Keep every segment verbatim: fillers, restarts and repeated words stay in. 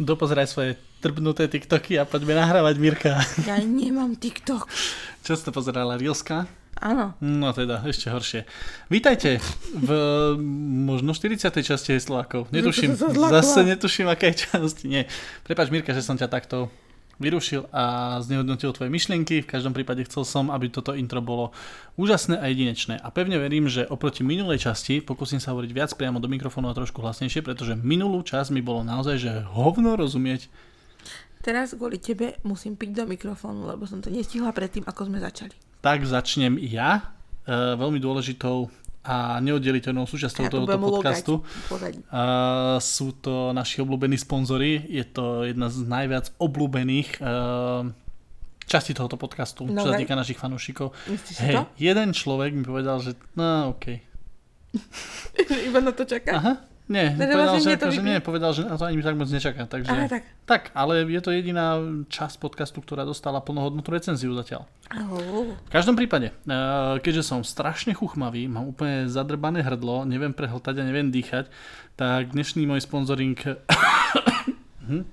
dopozeraj svoje trbnuté TikToky a poďme nahrávať Mirka. Ja nemám TikTok. Často pozerala Reelska? Áno. No teda, ešte horšie. Vítajte v možno štyridsiatej časti Heslákov. Netuším, zase netuším, aké časti. Nie. Prepáč Mirka, že som ťa takto vyrušil a znehodnotil tvoje myšlienky. V každom prípade chcel som, aby toto intro bolo úžasné a jedinečné. A pevne verím, že oproti minulej časti pokúsim sa hovoriť viac priamo do mikrofónu a trošku hlasnejšie, pretože minulú časť mi bolo naozaj, že hovno rozumieť. Teraz kvôli tebe musím piť do mikrofónu, lebo som to nestihla predtým, ako sme začali. Tak začnem ja. E, veľmi dôležitou a neoddeliteľnou súčasťou ja tohoto podcastu. Uh, sú to naši obľúbení sponzori. Je to jedna z najviac obľúbených uh, častí tohoto podcastu, no, čo sa týka našich fanúšikov. Hej, jeden človek mi povedal, že no okej. Okay. Iba na to čaká? Aha, nie. Povedal, že, to že, nie, povedal, že na to ani tak moc nečaká. Takže, aha, tak. tak, ale je to jediná časť podcastu, ktorá dostala plnohodnotnú recenziu zatiaľ. V každom prípade, keďže som strašne chuchmavý, mám úplne zadrbané hrdlo, neviem prehltať a neviem dýchať, tak dnešný môj sponzoring...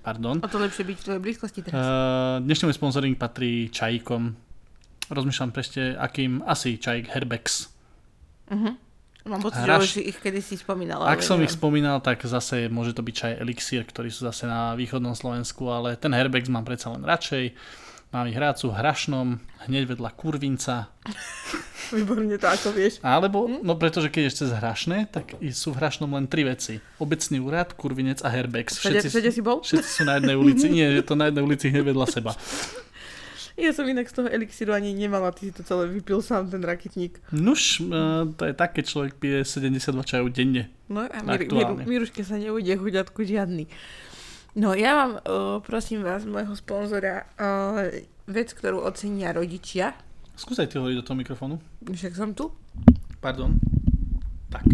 Pardon. O to lepšie byť v tvojej blízkosti teraz. Dnešný môj sponzoring patrí čajíkom. Rozmýšľam prešte, akým asi čajík Herbex. Uh-huh. Mám pocit, že ich kedy si spomínala. Ak som neviem. ich spomínal, tak zase môže to byť čaj Elixír, ktorý sú zase na východnom Slovensku, ale ten Herbex mám predsa len radšej. Mám ich hrácu Hrašnom, hneď vedľa Kurvinca. Výborne to, ako vieš. Alebo, no pretože keď ešte z Hrašné, tak sú v Hrašnom len tri veci. Obecný úrad, Kurvinec a Herbex. Všetci, všetci, si bol? Všetci sú na jednej ulici. Nie, je to na jednej ulici hneď vedľa seba. Ja som inak z toho elixíru ani nemala, ty si to celé vypil sám, ten raketník. Nuž, to je tak, keď človek pije sedemdesiatdva čajov denne. No a Miruške sa neujde chuďatku žiadny. No ja mám, uh, prosím vás, môjho sponzora, uh, vec, ktorú ocenia rodičia. Skúsaj ty hovoriť do toho mikrofónu. Však som tu. Pardon. Tak.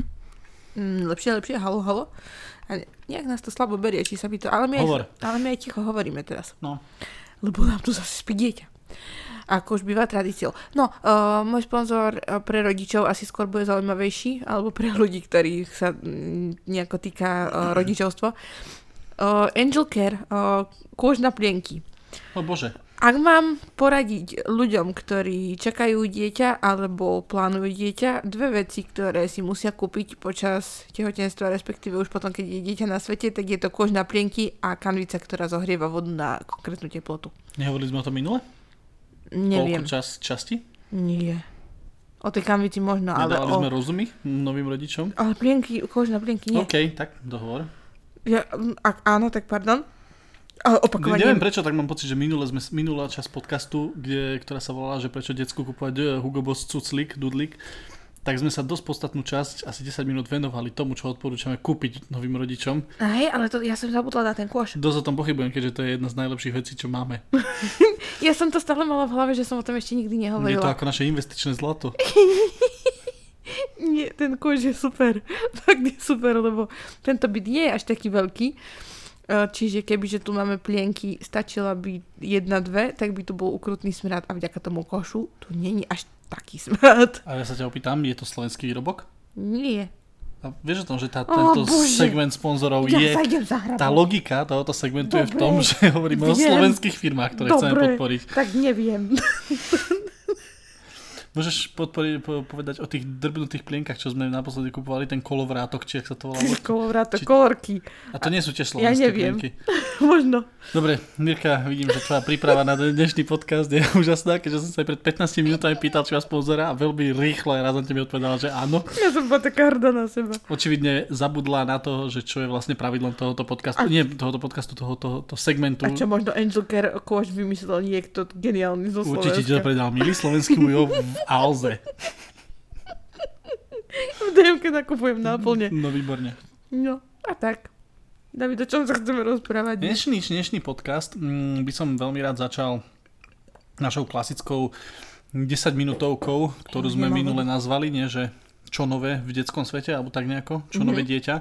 Mm, lepšie, lepšie, halo, halo. A nejak nás to slabo berie, či sa by to... Ale my, Hovor. Aj, ale my aj ticho hovoríme teraz. No. Lebo nám tu zase spí dieťa. Ako už býva tradíciou. No, uh, môj sponzor pre rodičov asi skôr bude zaujímavejší, alebo pre ľudí, ktorých sa nejako týka uh, rodičovstvo. Uh, Angel Care, uh, kôžna plienky. O bože. Ak mám poradiť ľuďom, ktorí čakajú dieťa alebo plánujú dieťa, dve veci, ktoré si musia kúpiť počas tehotenstva, respektíve už potom, keď je dieťa na svete, tak je to kôžna plienky a kanvica, ktorá zohrieva vodu na konkrétnu teplotu. Nehovorili sme o tom minule? Neviem. Koľko čas, časti? Nie. O tej kanvici možno, ale Nedávali o... sme rozumy novým rodičom? Ale plienky, kôžna plienky nie. OK, tak dohovor. Ja, ak áno, tak pardon. Ale opakovanie... Neviem prečo, tak mám pocit, že minule sme, minulá časť podcastu, kde, ktorá sa volala, že prečo decku kúpovať Hugo Boss cuclík, dudlík, tak sme sa dosť podstatnú časť, asi desať minút venovali tomu, čo odporúčame kúpiť novým rodičom. A hej, ale to, ja som zabudla na ten kôš. Dosť o tom pochybujem, keďže to je jedna z najlepších vecí, čo máme. Ja som to stále mala v hlave, že som o tom ešte nikdy nehovorila. Je to ako naše investičné zlato. Nie, ten kôž je super. Fakt je super, lebo tento byt nie je až taký veľký. Čiže kebyže tu máme plienky, stačila by jedna, dve, tak by tu bol ukrutný smrad a vďaka tomu košu tu nie je až taký smrad. A ja sa ťa opýtam, je to slovenský výrobok? Nie. A vieš o tom, že tá, tento oh, segment sponzorov ja je... Tá logika tohoto segmentu Dobre. je v tom, že hovoríme Viem. o slovenských firmách, ktoré Dobre. chceme podporiť. Tak neviem. Môžeš podporiť, povedať o tých drbnutých plienkach, čo sme naposledy kupovali, ten kolovrátok, či ak sa to volalo. Kolovrátok, či... kolorky. A to nie sú tie slovenské ja plienky. Možno. Dobre, Mirka, vidím, že tvoja príprava na dnešný podcast je úžasná, keďže som sa aj pred pätnástimi minútami pýtal, či vás pozera a veľmi rýchlo ja razantne mi odpovedala, že áno. Ja som bola taká hrdá na seba. Očividne zabudla na to, že čo je vlastne pravidlom tohoto podcastu, a... nie tohoto podcastu, tohoto to segmentu. A čo možno Angel Care Coach vymyslel niekto geniálny zo Slovenska. Určite ti to predal milý slovenský ujo. Alze. V dé emke nakupujem náplne. No výborne. No a tak. David, o čom sa chceme rozprávať? Dnešný, dnešný podcast m, by som veľmi rád začal našou klasickou desaťminútovkou, ktorú sme minule nazvali, nie že čo nové v detskom svete, alebo tak nejako, čo mm-hmm. nové dieťa.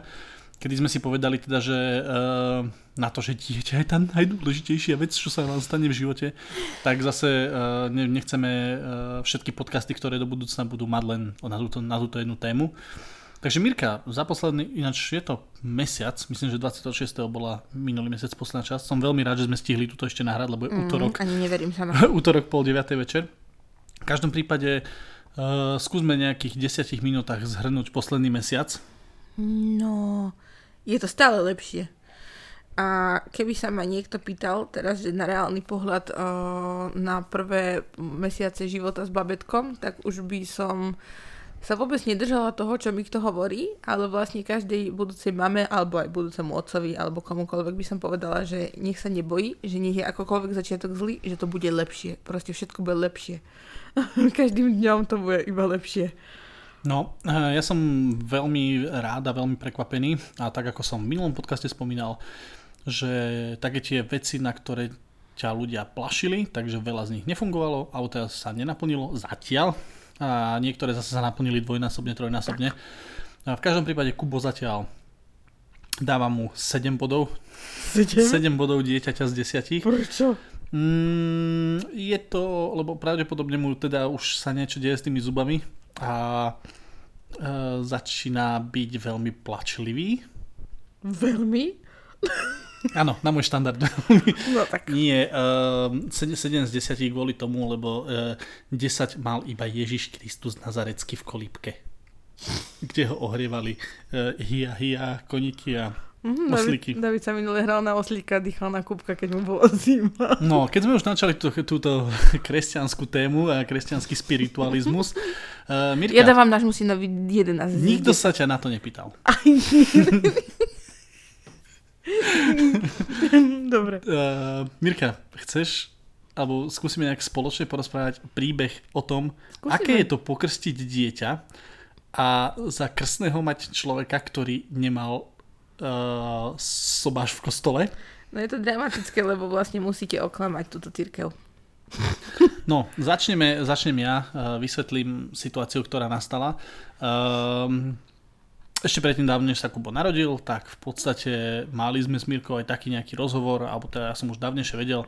Kedy sme si povedali teda, že uh, na to, že dieťa je tá najdôležitejšia vec, čo sa vám stane v živote, tak zase uh, nechceme uh, všetky podcasty, ktoré do budúcna budú mať len na túto, na túto jednu tému. Takže Mirka, za posledný, ináč je to mesiac, myslím, že dvadsiateho šiesteho bola minulý mesiac posledná časť. Som veľmi rád, že sme stihli túto ešte nahrať, lebo je mm, útorok. Ani neverím sama. Útorok pol deviatej večer. V každom prípade uh, skúsme nejakých desiatich minútach zhrnúť posledný mesiac. No, je to stále lepšie. A keby sa ma niekto pýtal teraz, že na reálny pohľad o, na prvé mesiace života s babetkom, tak už by som sa vôbec nedržala toho, čo mi kto hovorí, ale vlastne každej budúcej mame, alebo aj budúcemu otcovi, alebo komukoľvek by som povedala, že nech sa nebojí, že nech je akokoľvek začiatok zlý, že to bude lepšie. Proste všetko bude lepšie. Každým dňom to bude iba lepšie. No, ja som veľmi rád a veľmi prekvapený. A tak, ako som v minulom podcaste spomínal, že také tie veci, na ktoré ťa ľudia plašili, takže veľa z nich nefungovalo, auto sa nenaplnilo zatiaľ a niektoré zase sa naplnili dvojnásobne, trojnásobne. A v každom prípade Kubo zatiaľ dáva mu sedem bodov. sedem bodov dieťaťa z desiatich. Prečo? Mm, je to, lebo pravdepodobne mu teda už sa niečo deje s tými zubami a e, začína byť veľmi plačlivý. Veľmi? Áno, na môj štandard. No tak. Nie, sedem z desať kvôli tomu, lebo desať mal iba Ježiš Kristus Nazarecký v kolíbke, kde ho ohrievali hia, hia, koníky a mm, oslíky. David, David sa minule hral na oslíka, dýchal na kúbka, keď mu bolo zima. No, keď sme už načali tú, túto kresťanskú tému a kresťanský spiritualizmus, uh, Mirka, ja dávam nášmu synovi jedenásť. Nikto sa ťa na to nepýtal. Aj Dobre. Uh, Mirka, chceš, alebo skúsime nejak spoločne porozprávať príbeh o tom, skúsime, aké je to pokrstiť dieťa a za krstného mať človeka, ktorý nemal uh, sobáš v kostole? No je to dramatické, lebo vlastne musíte oklamať túto cirkev. No, začneme, začnem ja, uh, vysvetlím situáciu, ktorá nastala. Ehm... Uh, Ešte predtým dávno, než sa Kubo narodil, tak v podstate mali sme s Mirkou aj taký nejaký rozhovor, alebo teda ja som už dávnejšie vedel,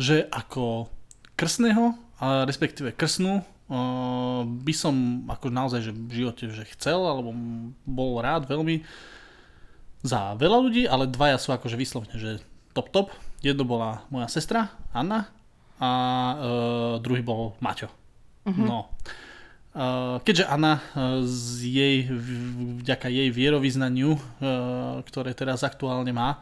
že ako krstného, respektíve krstnú, by som ako naozaj že v živote že chcel, alebo bol rád veľmi za veľa ľudí, ale dvaja sú akože vyslovne, že top top. Jedno bola moja sestra, Anna, a e, druhý bol Maťo. Mhm. No. Keďže Anna z jej, vďaka jej vierovyznaniu, ktoré teraz aktuálne má,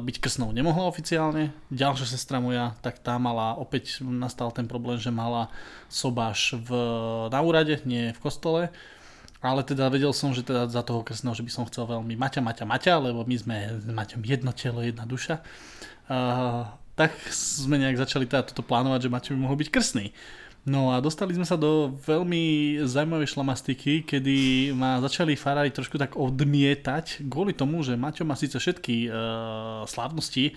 byť krstnou nemohla oficiálne. Ďalšia sestra moja, tak tá mala, opäť nastal ten problém, že mala sobáš v, na úrade, nie v kostole. Ale teda vedel som, že teda za toho krstného, že by som chcel veľmi Maťa, Maťa, Maťa, lebo my sme s Maťom jedno telo, jedna duša. Tak sme nejak začali teda toto plánovať, že Maťo by mohol byť krstný. No a dostali sme sa do veľmi zaujímavej šlamastiky, kedy ma začali farári trošku tak odmietať kvôli tomu, že Maťo má síce všetky uh, slávnosti,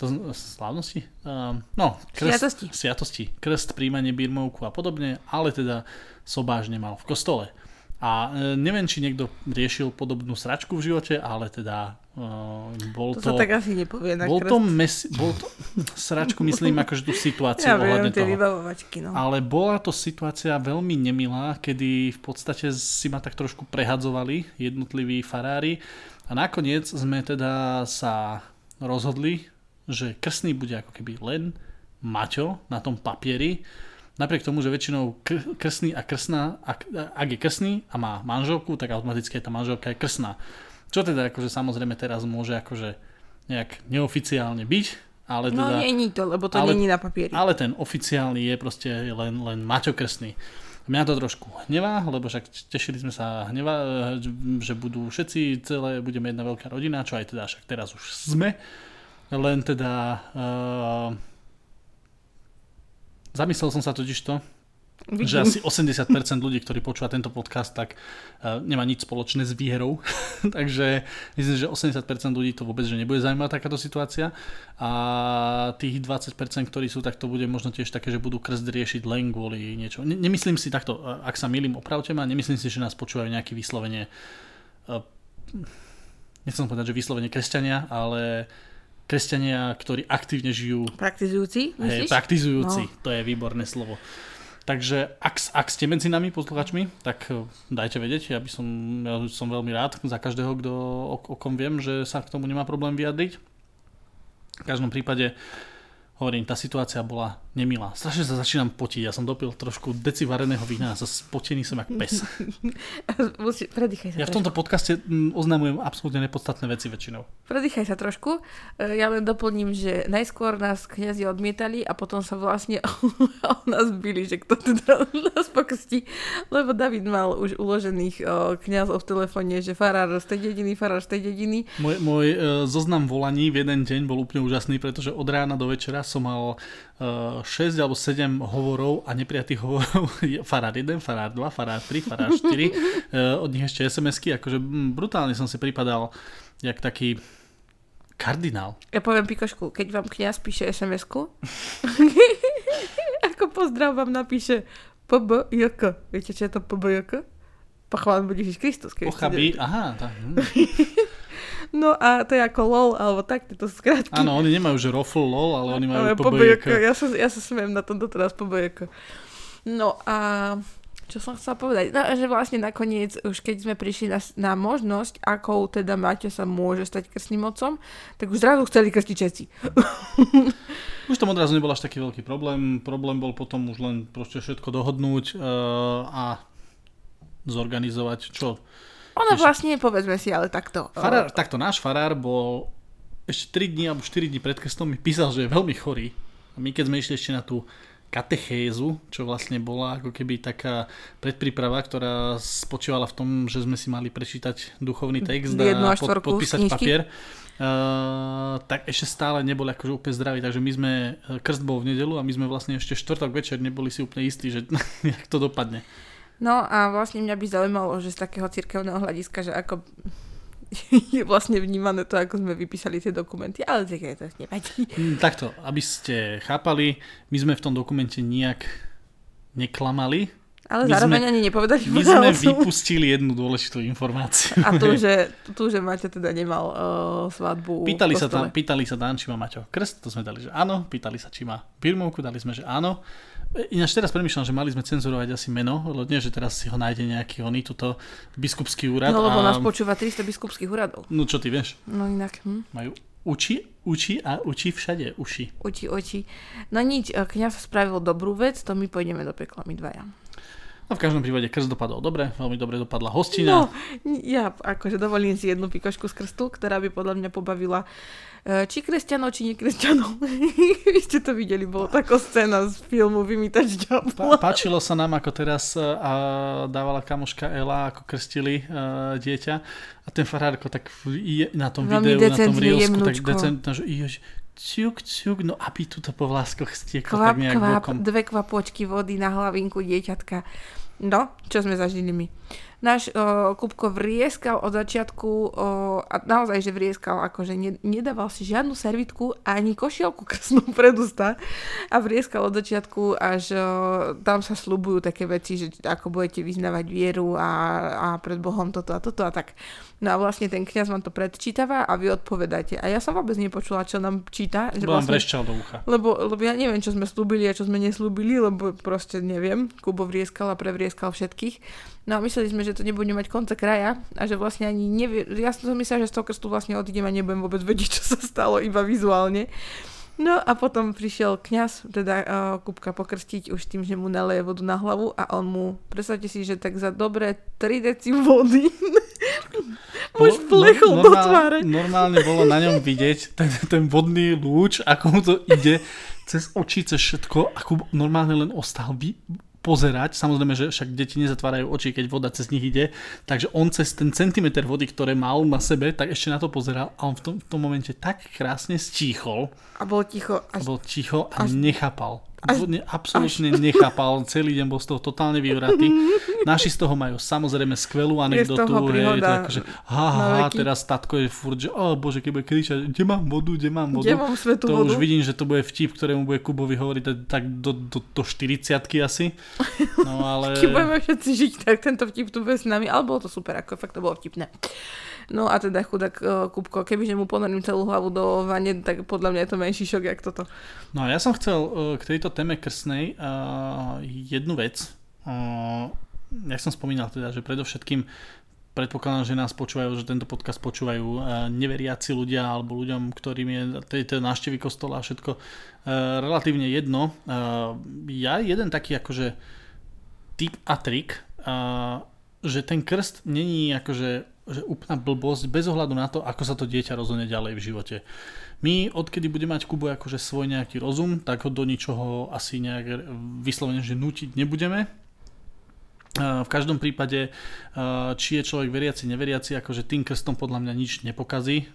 to, slávnosti? Uh, no, krst, sviatosti, krst, príjmanie, birmovku a podobne, ale teda sobáš nemal v kostole. A neviem, či niekto riešil podobnú sračku v živote, ale teda uh, bol to... To sa tak asi nepovie na bol krst. To mes, bol to sračku, myslím, akože tú situáciu ja ohľadne toho. Ja viem, tie vybavovačky, no. Ale bola to situácia veľmi nemilá, kedy v podstate si ma tak trošku prehadzovali jednotliví farári. A nakoniec sme teda sa rozhodli, že krstný bude ako keby len Maťo na tom papieri. Napriek tomu, že väčšinou kr- krstný a krstná, ak, ak je krstný a má manželku, tak automaticky tá manželka je krstná. Čo teda akože samozrejme teraz môže akože nejak neoficiálne byť, ale teda... No nie je to, lebo to ale, nie je na papieri. Ale ten oficiálny je proste len, len Maťo krstný. Mňa to trošku hnevá, lebo však tešili sme sa hnevá, že budú všetci celé, budeme jedna veľká rodina, čo aj teda však teraz už sme. Len teda... Uh, Zamyslel som sa totiž to, Vidím. že asi osemdesiat percent ľudí, ktorí počúva tento podcast, tak uh, nemá nič spoločné s vierou. Takže myslím, že osemdesiat percent ľudí to vôbec že nebude zaujímať takáto situácia. A tých dvadsať percent, ktorí sú, tak to bude možno tiež také, že budú krst riešiť len kvôli niečo. Ne- nemyslím si takto, ak sa milím, opravte ma, nemyslím si, že nás počúvajú nejaké vyslovene, uh, nechcem povedať, že vyslovene kresťania, ale... Kresťania, ktorí aktívne žijú... Praktizujúci, myslíš? Hej, praktizujúci, no. To je výborné slovo. Takže ak, ak ste medzi nami posluchačmi, tak dajte vedieť. Ja by som, ja som veľmi rád za každého, kto, o, o kom viem, že sa k tomu nemá problém vyjadriť. V každom prípade hovorím, tá situácia bola nemilá. Strašne sa začínam potiť. Ja som dopil trošku deci vareného vína a spotený som jak pes. Predýchaj sa. Ja v tomto trošku. Podcaste oznamujem absolútne nepodstatné veci väčšinou. Predýchaj sa trošku. Ja len doplním, že najskôr nás kňazi odmietali a potom sa vlastne o nás bili, že kto teda nás pokrstí. Lebo David mal už uložených kňazov v telefóne, že farár z tej dediny, farár z tej dediny. Môj, môj zoznam volaní v jeden deň bol úplne úžasný, pretože od rána do večera som mal uh, šesť alebo sedem hovorov a neprijatých hovorov. Farár jeden, farár dva, farár tri, farár štyri. Uh, od nich ešte es em esky. Akože m, brutálne som si pripadal jak taký kardinál. Ja poviem pikošku, keď vám kňaz píše es em esku, ako pozdrav vám napíše pé bé jé ká. Viete, čo je to pé bé jé ká? Pochválen bude Ježiš Kristus. Pochabí, aha, tak. Hm. No a to je ako LOL, alebo tak, tieto skrátky. Áno, oni nemajú že rofl, LOL, ale oni majú pé bé jé ká. Ja sa, ja sa smiem na tom doteraz pé bé jé ká. No a čo som chcela povedať? No, že vlastne nakoniec, už keď sme prišli na, na možnosť, akou teda Maťo sa môže stať krstným otcom, tak už zrazu chceli krstiť všetci. Už tam odrazu nebol až taký veľký problém. Problém bol potom už len proste všetko dohodnúť uh, a zorganizovať, čo... Ono vlastne, povedzme si, ale takto. Farár, takto náš farár bol ešte tri dni alebo štyri dni pred krstom mi písal, že je veľmi chorý. A my keď sme išli ešte na tú katechézu, čo vlastne bola ako keby taká predpríprava, ktorá spočívala v tom, že sme si mali prečítať duchovný text a pod, podpísať papier, uh, tak ešte stále nebol akože úplne zdravý. Takže my sme, krst bol v nedelu a my sme vlastne ešte štvrtok večer neboli si úplne istí, že jak to dopadne. No a vlastne mňa by zaujímalo, že z takého cirkevného hľadiska, že ako je vlastne vnímané to, ako sme vypísali tie dokumenty, ale také to nevadí. Takto, aby ste chápali, my sme v tom dokumente nijak neklamali. Ale my zároveň sme, ani nepovedali. My sme vypustili jednu dôležitú informáciu. A tu, že, tu, že Maťo teda nemal uh, svadbu. Pýtali sa, tam, pýtali sa tam, či má Maťo krst, to sme dali, že áno. Pýtali sa, či má birmovku, dali sme, že áno. Ináč teraz premýšľam, že mali sme cenzurovať asi meno, lebo nie, že teraz si ho nájde nejaký oný, tuto biskupský úrad. No lebo a... nás počúva tristo biskupských úradov. No čo ty vieš? No inak. Hm. Majú uči, uči a uči všade uši. Uči, uči. No nič, kňaz spravil dobrú vec, to my pôjdeme do pekla, my dvaja. No v každom prípade krst dopadol dobre, veľmi dobre dopadla hostina. No, ja akože dovolím si jednu pikošku z krstu, ktorá by podľa mňa pobavila či kresťanov, či nekresťanov. Vy ste to videli, bola taká scéna z filmu Vymýtač ďabla. Páčilo sa nám, ako teraz a dávala kamoška Ela, ako krstili a, dieťa a ten farárko tak je, na tom veľmi videu, na tom rielsku, tak decentná, že jež... Ciuk, ciuk, no aby tu to po vláskoch stieklo kvap, tak nejak kvap, bokom. Dve kvapočky vody na hlavinku dieťatka. No, čo sme zažili my. Náš o, Kupko vrieskal od začiatku, o, a naozaj, že vrieskal, akože ne, nedával si žiadnu servitku ani košielku krsnú pred ústa a vrieskal od začiatku, až o, tam sa sľubujú také veci, že ako budete vyznávať vieru a, a pred Bohom toto a toto a tak. No a vlastne ten kňaz vám to predčítava a vy odpovedáte. A ja som vôbec nepočula, čo nám číta. Že vlastne, vrešťal do ucha. Lebo, lebo ja neviem, čo sme sľúbili a čo sme nesľúbili, lebo proste neviem. Kubo vrieskal a prevrieskal všetkých. No a mysleli sme, že to nebudeme mať konca kraja a že vlastne ani nevie... Ja som myslela, že z toho krstu vlastne odídem a nebudem vôbec vedieť, čo sa stalo, iba vizuálne. No a potom prišiel kňaz, teda uh, Kupka pokrstiť už tým, že mu naleje vodu na hlavu a on mu, predstavte si, že tak za dobré tri deci vody muž plechol do tváre. Normálne bolo na ňom vidieť ten, ten vodný lúč, ako mu to ide cez oči, cez všetko, ako normálne len ostal by... pozerať. Samozrejme, že však deti nezatvárajú oči, keď voda cez nich ide. Takže on cez ten centimeter vody, ktoré mal na sebe, tak ešte na to pozeral a on v tom, v tom momente tak krásne stíchol. A bol ticho. Až, a bol ticho a až, nechápal. Až, absolútne až. nechápal. Celý deň bol z toho totálne vyvratý. Naši z toho majú samozrejme skvelú anekdotu. Je z toho príhoda. Takže, ha, ha, teraz tatko je furt, že oh, bože, keď bude kričať, kde mám vodu, kde mám vodu. Kde mám svetú vodu? To už vidím, že to bude vtip, ktorému bude Kubovi hovoriť tak do, do, do štyridsiatky asi. No ale... Keď budeme všetci žiť, tak tento vtip tu bude s nami. Ale bolo to super, ako fakt to bolo vtipné. No a teda chudák uh, Kubko, kebyže mu ponorím celú hlavu do vane, tak podľa mňa je to menší šok, jak toto. No a ja som chcel uh, k tejto téme krstnej uh, jednu vec. Uh, jak som spomínal teda, že predovšetkým predpokladám, že nás počúvajú, že tento podcast počúvajú uh, neveriaci ľudia alebo ľuďom, ktorým je tejto návštevy kostola a všetko uh, relatívne jedno. Uh, ja jeden taký akože tip a trik, uh, že ten krst není akože že úplná blbosť bez ohľadu na to, ako sa to dieťa rozhodne ďalej v živote. My, odkedy bude mať Kubo akože svoj nejaký rozum, tak ho do ničoho asi nejak vyslovene, že nútiť nebudeme. V každom prípade, či je človek veriaci, neveriaci, akože tým krstom podľa mňa nič nepokazí.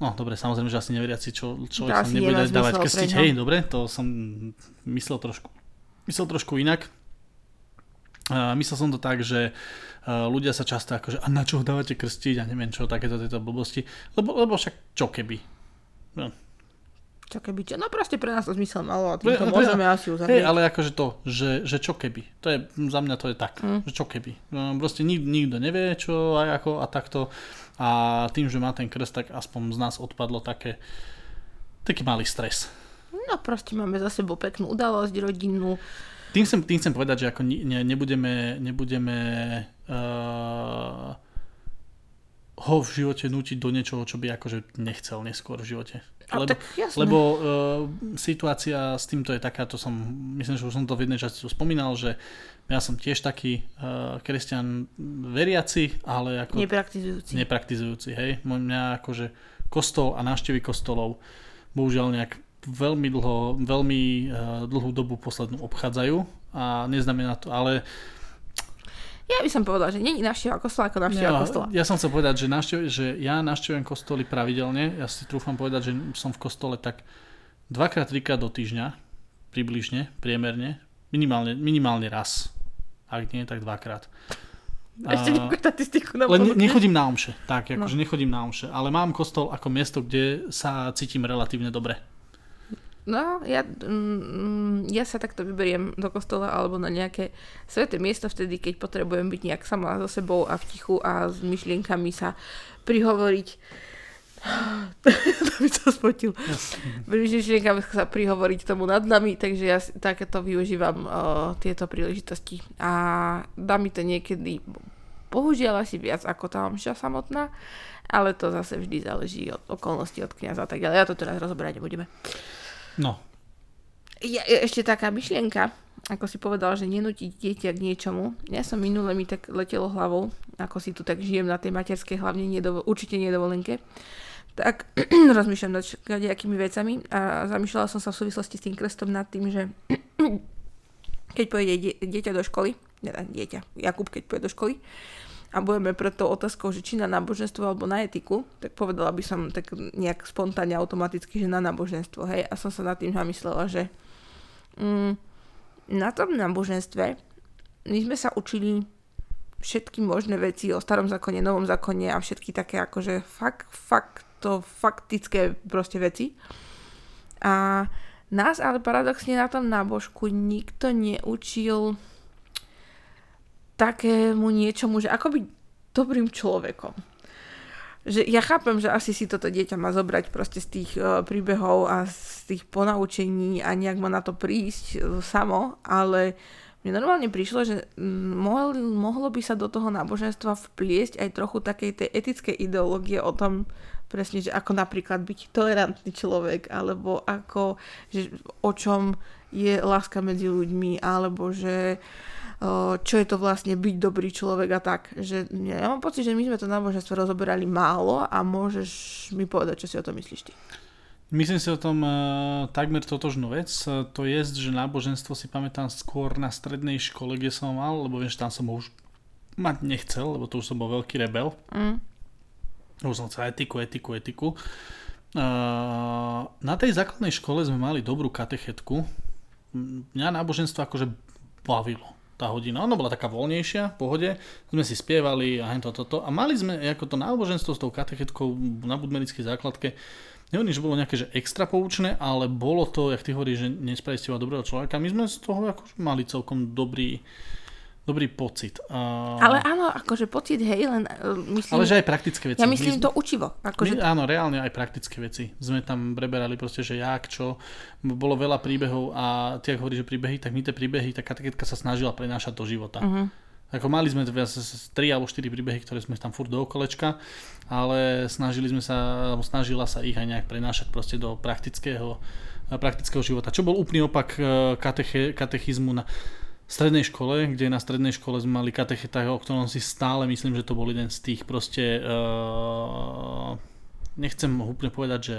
No dobre, samozrejme, že asi neveriaci, čo, človek sa nebude dať dávať krstiť. Hej, dobre, to som myslel trošku, myslel trošku inak. Myslel som to tak, že ľudia sa často akože a na čo ho dávate krstiť a neviem čo, takéto tieto blbosti, lebo, lebo však čo keby. No. Čo keby, čo? No proste pre nás to zmysel malo a tým to môžeme asi uzavrieť. Ale akože to, že, že čo keby, to je, za mňa to je tak, mm. že čo keby. No, proste nik, nikto nevie čo a ako a takto a tým, že má ten krst, tak aspoň z nás odpadlo také, taký malý stres. No proste máme za sebou peknú udalosť, rodinnú. Tým chcem, tým chcem povedať, že ako ne, nebudeme, nebudeme uh, ho v živote nútiť do niečoho, čo by akože nechcel neskôr v živote. A lebo, tak jasné. Lebo uh, situácia s týmto je taká, to som, myslím, že už som to v jednej časti spomínal, že ja som tiež taký uh, kresťan veriaci, ale ako... Nepraktizujúci. Nepraktizujúci, hej. Mňa akože kostol a návštevy kostolov bohužiaľ nejak... veľmi dlho, veľmi dlhú dobu poslednú obchádzajú a neznamená to, ale ja by som povedala, že nie je návšteva kostola ako návšteva ja, kostola. Ja som chcel povedať, že, návštev, že ja návštevujem kostoly pravidelne, ja si trúfam povedať, že som v kostole tak dvakrát, trikrát do týždňa, približne, priemerne, minimálne, minimálne raz, ak nie, tak dvakrát. Ešte nejakú statistiku na podľa. Ne, nechodím na omše, tak, akože no. nechodím na omše, ale mám kostol ako miesto, kde sa cítim relatívne dobre. No, ja, mm, ja sa takto vyberiem do kostola alebo na nejaké sväté miesto vtedy, keď potrebujem byť nejak sama so sebou a v tichu a s myšlienkami sa prihovoriť. To by sa spotil. Myšlienkami sa prihovoriť tomu nad nami, takže ja takéto využívam o, tieto príležitosti. A dá mi to niekedy, bohužiaľ asi viac ako tá omša samotná, ale to zase vždy záleží od okolností, od kňaza a tak ďalej. Ja to teraz rozoberať nebudeme. No. Ja, ešte taká myšlienka, ako si povedal, že nenútiť dieťa k niečomu. Ja som minule mi tak letelo hlavou, ako si tu tak žijem na tej materskej, hlavne nedovo- určite nedovolenke. Tak rozmýšľam nad nejakými vecami a zamýšľala som sa v súvislosti s tým krstom nad tým, že keď pôjde die- dieťa do školy, teda dieťa, Jakub keď pôjde do školy, a budeme pred tou otázkou, že či na náboženstvo alebo na etiku, tak povedala by som tak nejak spontánne, automaticky, že na náboženstvo, hej. A som sa nad tým zamyslela, že mm, na tom náboženstve my sme sa učili všetky možné veci o starom zákone, novom zákone a všetky také akože fakt, fakt, to faktické proste veci. A nás ale paradoxne na tom nábožku nikto neučil... takému niečomu, že ako byť dobrým človekom. Že ja chápem, že asi si toto dieťa má zobrať proste z tých uh, príbehov a z tých ponaučení a nejak má na to prísť uh, samo, ale mne normálne prišlo, že mo- mohlo by sa do toho náboženstva vpliesť aj trochu takej tej etickej ideológie o tom, presne, že ako napríklad byť tolerantný človek, alebo ako, že o čom je láska medzi ľuďmi, alebo že čo je to vlastne byť dobrý človek a tak. Že ja mám pocit, že my sme to náboženstvo rozoberali málo a môžeš mi povedať, čo si o tom myslíš ty. Myslím si o tom e, takmer totožnú vec. To je, že náboženstvo si pamätám skôr na strednej škole, kde som mal, lebo vieš, tam som ho už mať nechcel, lebo to už som bol veľký rebel. Mm. Už som chcel etiku, etiku, etiku. E, na tej základnej škole sme mali dobrú katechetku. Mňa náboženstvo akože bavilo. tá hodina, ona bola taká voľnejšia, v pohode, sme si spievali a hento toto a mali sme ako to náboženstvo s tou katechetkou na budmerickej základke. Neviem, že bolo nejaké že extra poučné, ale bolo to, jak ty hovoríš, že nespraviť dobrého človeka. My sme z toho ako mali celkom dobrý Dobrý pocit. A... Ale áno, akože pocit, hej, len uh, myslím... Ale že aj praktické veci. Ja myslím my, to učivo. Akože... My, áno, reálne aj praktické veci. Sme tam preberali proste, že jak, čo. Bolo veľa príbehov a ty, ak hovoríš, že príbehy, tak my tie príbehy, tá katechetka sa snažila prenášať do života. Uh-huh. Ako mali sme tri alebo štyri príbehy, ktoré sme tam furt do okolečka, ale snažili sme sa, alebo snažila sa ich aj nejak prenášať proste do praktického, praktického života. Čo bol úplný opak kateche, katechizmu na... v strednej škole, kde na strednej škole sme mali katecheta, o ktorom si stále myslím, že to bol jeden z tých proste uh, nechcem úplne povedať, že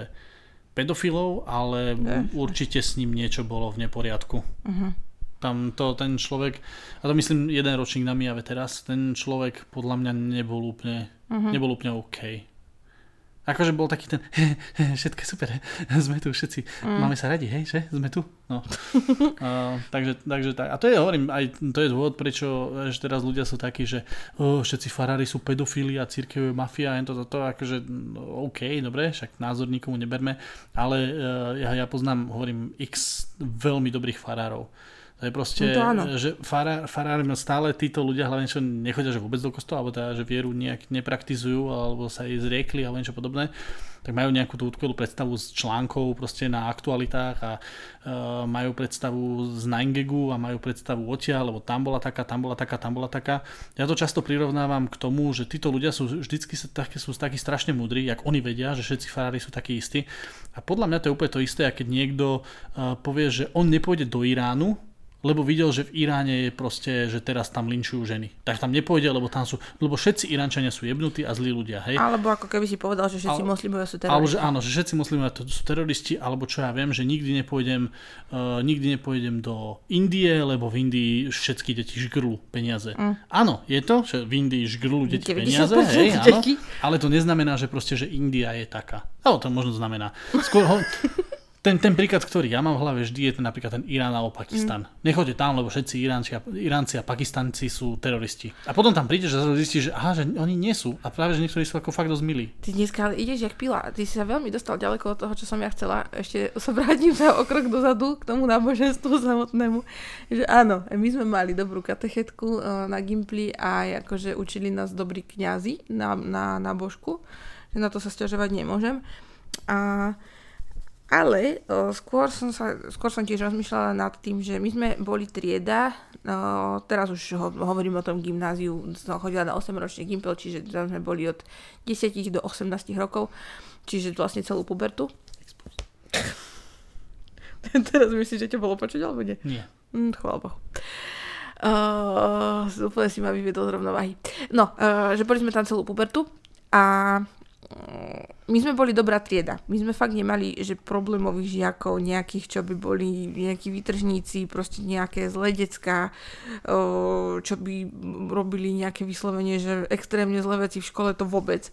pedofilov, ale Ech. určite s ním niečo bolo v neporiadku. Uh-huh. Tam to ten človek, a to myslím jeden ročník na Mijave teraz, ten človek podľa mňa nebol úplne, uh-huh. nebol úplne OK. Akože bol taký ten, he, he, všetko je super, he, sme tu všetci, mm. máme sa radi, hej, že? Sme tu. No. uh, takže, takže tak. A to je, hovorím, aj to je dôvod, prečo že teraz ľudia sú takí, že oh, všetci farári sú pedofíli a církev je mafia a toto, toto, akože OK, dobre, však názor nikomu neberme, ale uh, ja, ja poznám, hovorím, x veľmi dobrých farárov. To je proste, no to že farár, farár stále títo ľudia hlavne čo nechodia že vôbec do kostola, alebo teda, že vieru nejak nepraktizujú, alebo sa jej zriekli, alebo niečo podobné, tak majú nejakú tú útkvelú predstavu z článkov proste na aktualitách a e, majú predstavu z Nine Gagu a majú predstavu odtiaľ, lebo tam bola taká, tam bola taká, tam bola taká. Ja to často prirovnávam k tomu, že títo ľudia sú vždycky sú takí, sú takí strašne múdri, jak oni vedia, že všetci farári sú takí istí. A podľa mňa to je úplne to isté, keď niekto e, povie, že on nepôjde do Iránu, lebo videl, že v Iráne je proste, že teraz tam linčujú ženy. Tak tam nepôjde, lebo tam sú, lebo všetci Iránčania sú jebnutí a zlí ľudia, hej. Alebo ako keby si povedal, že všetci ale, moslimovia sú teroristi. Alebo že áno, že všetci moslimovia sú teroristi, alebo čo ja viem, že nikdy nepôjdem, uh, nikdy nepôjdem do Indie, lebo v Indii všetky deti žgrlú peniaze. Mm. Áno, je to, že v Indii žgrlú deti peniaze, hej, áno, ale to neznamená, že proste, že India je taká. No, to možno znamená. Skôr ho... Ten, ten príklad, ktorý ja mám v hlave vždy, je ten, napríklad ten Irán alebo Pakistan. Mm. Nechoďte tam, lebo všetci Iránci a, Iránci a Pakistanci sú teroristi. A potom tam prídeš a zistíš, že aha, že oni nie sú. A práve, že niektorí sú ako fakt dosť milí. Ty dneska ideš jak pila. Ty si sa veľmi dostal ďaleko od toho, čo som ja chcela. Ešte sa vrátim sa o krok dozadu k tomu náboženstvu samotnému. Že áno, my sme mali dobrú katechetku na Gimply a akože učili nás dobrí kňazi na, na, na božku. Na to sa sťažovať nemôžem. A... Ale o, skôr, som sa, skôr som tiež rozmýšľala nad tým, že my sme boli trieda, o, teraz už ho, hovorím o tom gymnáziu, som chodila na osemročný Gimpel, čiže tam sme boli od desať do osemnásť rokov, čiže vlastne celú pubertu. Teraz myslíš, že ťa bolo počuť, alebo nie? Nie. Mm, chvála Bohu. Uh, úplne si ma vyvedol z rovnováhy. No, uh, že boli sme tam celú pubertu a... my sme boli dobrá trieda. My sme fakt nemali, že problémových žiakov, nejakých, čo by boli nejakí výtržníci, proste nejaké zlé decká, čo by robili nejaké vyslovenie, že extrémne zlé veci v škole, to vôbec.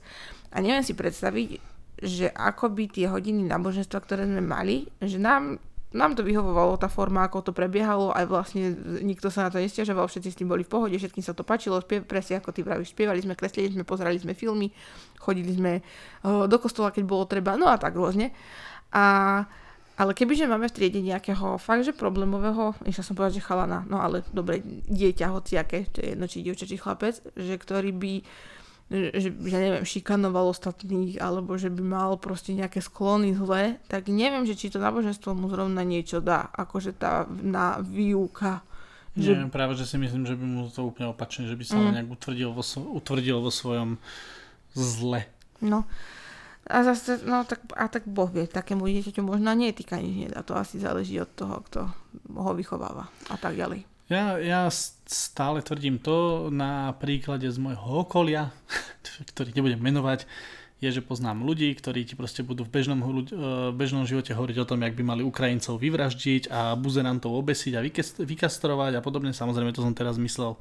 A neviem si predstaviť, že ako by tie hodiny náboženstva, ktoré sme mali, že nám, nám to vyhovovalo, tá forma, ako to prebiehalo, aj vlastne nikto sa na to nestiažoval, všetci s tým boli v pohode, všetkým sa to páčilo, spie- presne ako ty pravíš, spievali sme, kreslili sme, pozerali sme filmy, chodili sme do kostola, keď bolo treba, no a tak rôzne. A, ale kebyže máme v triede nejakého fakt, že problémového, išla som povedať, že chalana, no ale dobre, dieťa, hociaké, to je jedno, či dievča, či chlapec, že ktorý by, že ja neviem, šikanoval ostatných, alebo že by mal proste nejaké sklony zlé, tak neviem, že či to náboženstvo mu zrovna niečo dá, akože tá na výuka. Že... Neviem, práve, že si myslím, že by mu to úplne opačne, že by sa mm. nejak utvrdil vo, utvrdil vo svojom zle. No. A zase, no tak, a tak Boh vie, takému dieťaťu možno netýka nič nedá. To asi záleží od toho, kto ho vychováva a tak ďalej. Ja, ja stále tvrdím to na príklade z môjho okolia, ktorý nebudem menovať, je, že poznám ľudí, ktorí ti proste budú v bežnom, v bežnom živote hovoriť o tom, jak by mali Ukrajincov vyvraždiť a buzerantov obesiť a vykastrovať a podobne. Samozrejme, to som teraz myslel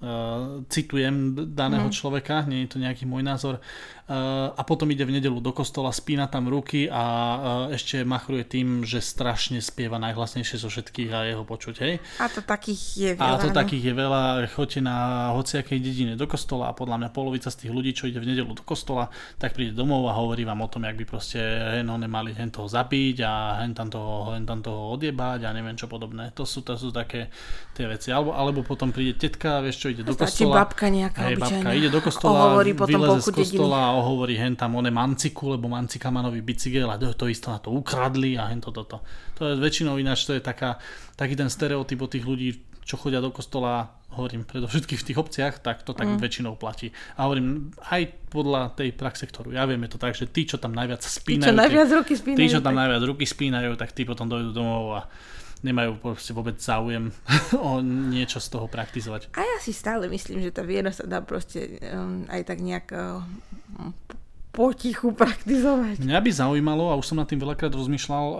Uh, citujem daného mm. človeka, nie je to nejaký môj názor, uh, a potom ide v nedeľu do kostola, spína tam ruky a uh, ešte machruje tým, že strašne spieva najhlasnejšie zo všetkých a jeho počuť, hej? A to takých je veľa. A to ne? takých je veľa, choďte na hociakej dedine do kostola a podľa mňa polovica z tých ľudí, čo ide v nedeľu do kostola, tak príde domov a hovorí vám o tom, jak by proste hen ho nemali hen toho zabiť a hen tam toho, hen tam toho odjebať a neviem čo podobné. To sú, to sú také tie veci. Alebo, alebo potom príde tetka, vieš čo, ide do kostola. Babka nejaká hej, babka ide do kostola, vyleze z kostola a hovorí hen tam oné manciku, lebo mancika má nový bicykel a to isto na to ukradli a hen to toto. To je väčšinou ináč, to je taká, taký ten stereotyp od tých ľudí, čo chodia do kostola, hovorím predovšetkým v tých obciach, tak to tak mm. väčšinou platí. A hovorím aj podľa tej praxe, ktorú ja viem, je to tak, že tí, čo tam najviac spínajú, tí, čo najviac ruky spínajú, tí, čo tam najviac ruky spínajú, tak tí potom dojdú domov a nemajú vôbec záujem o niečo z toho praktizovať. A ja si stále myslím, že tá viera sa dá proste um, aj tak nejak um, potichu praktizovať. Mňa by zaujímalo, a už som nad tým veľakrát rozmýšľal, uh,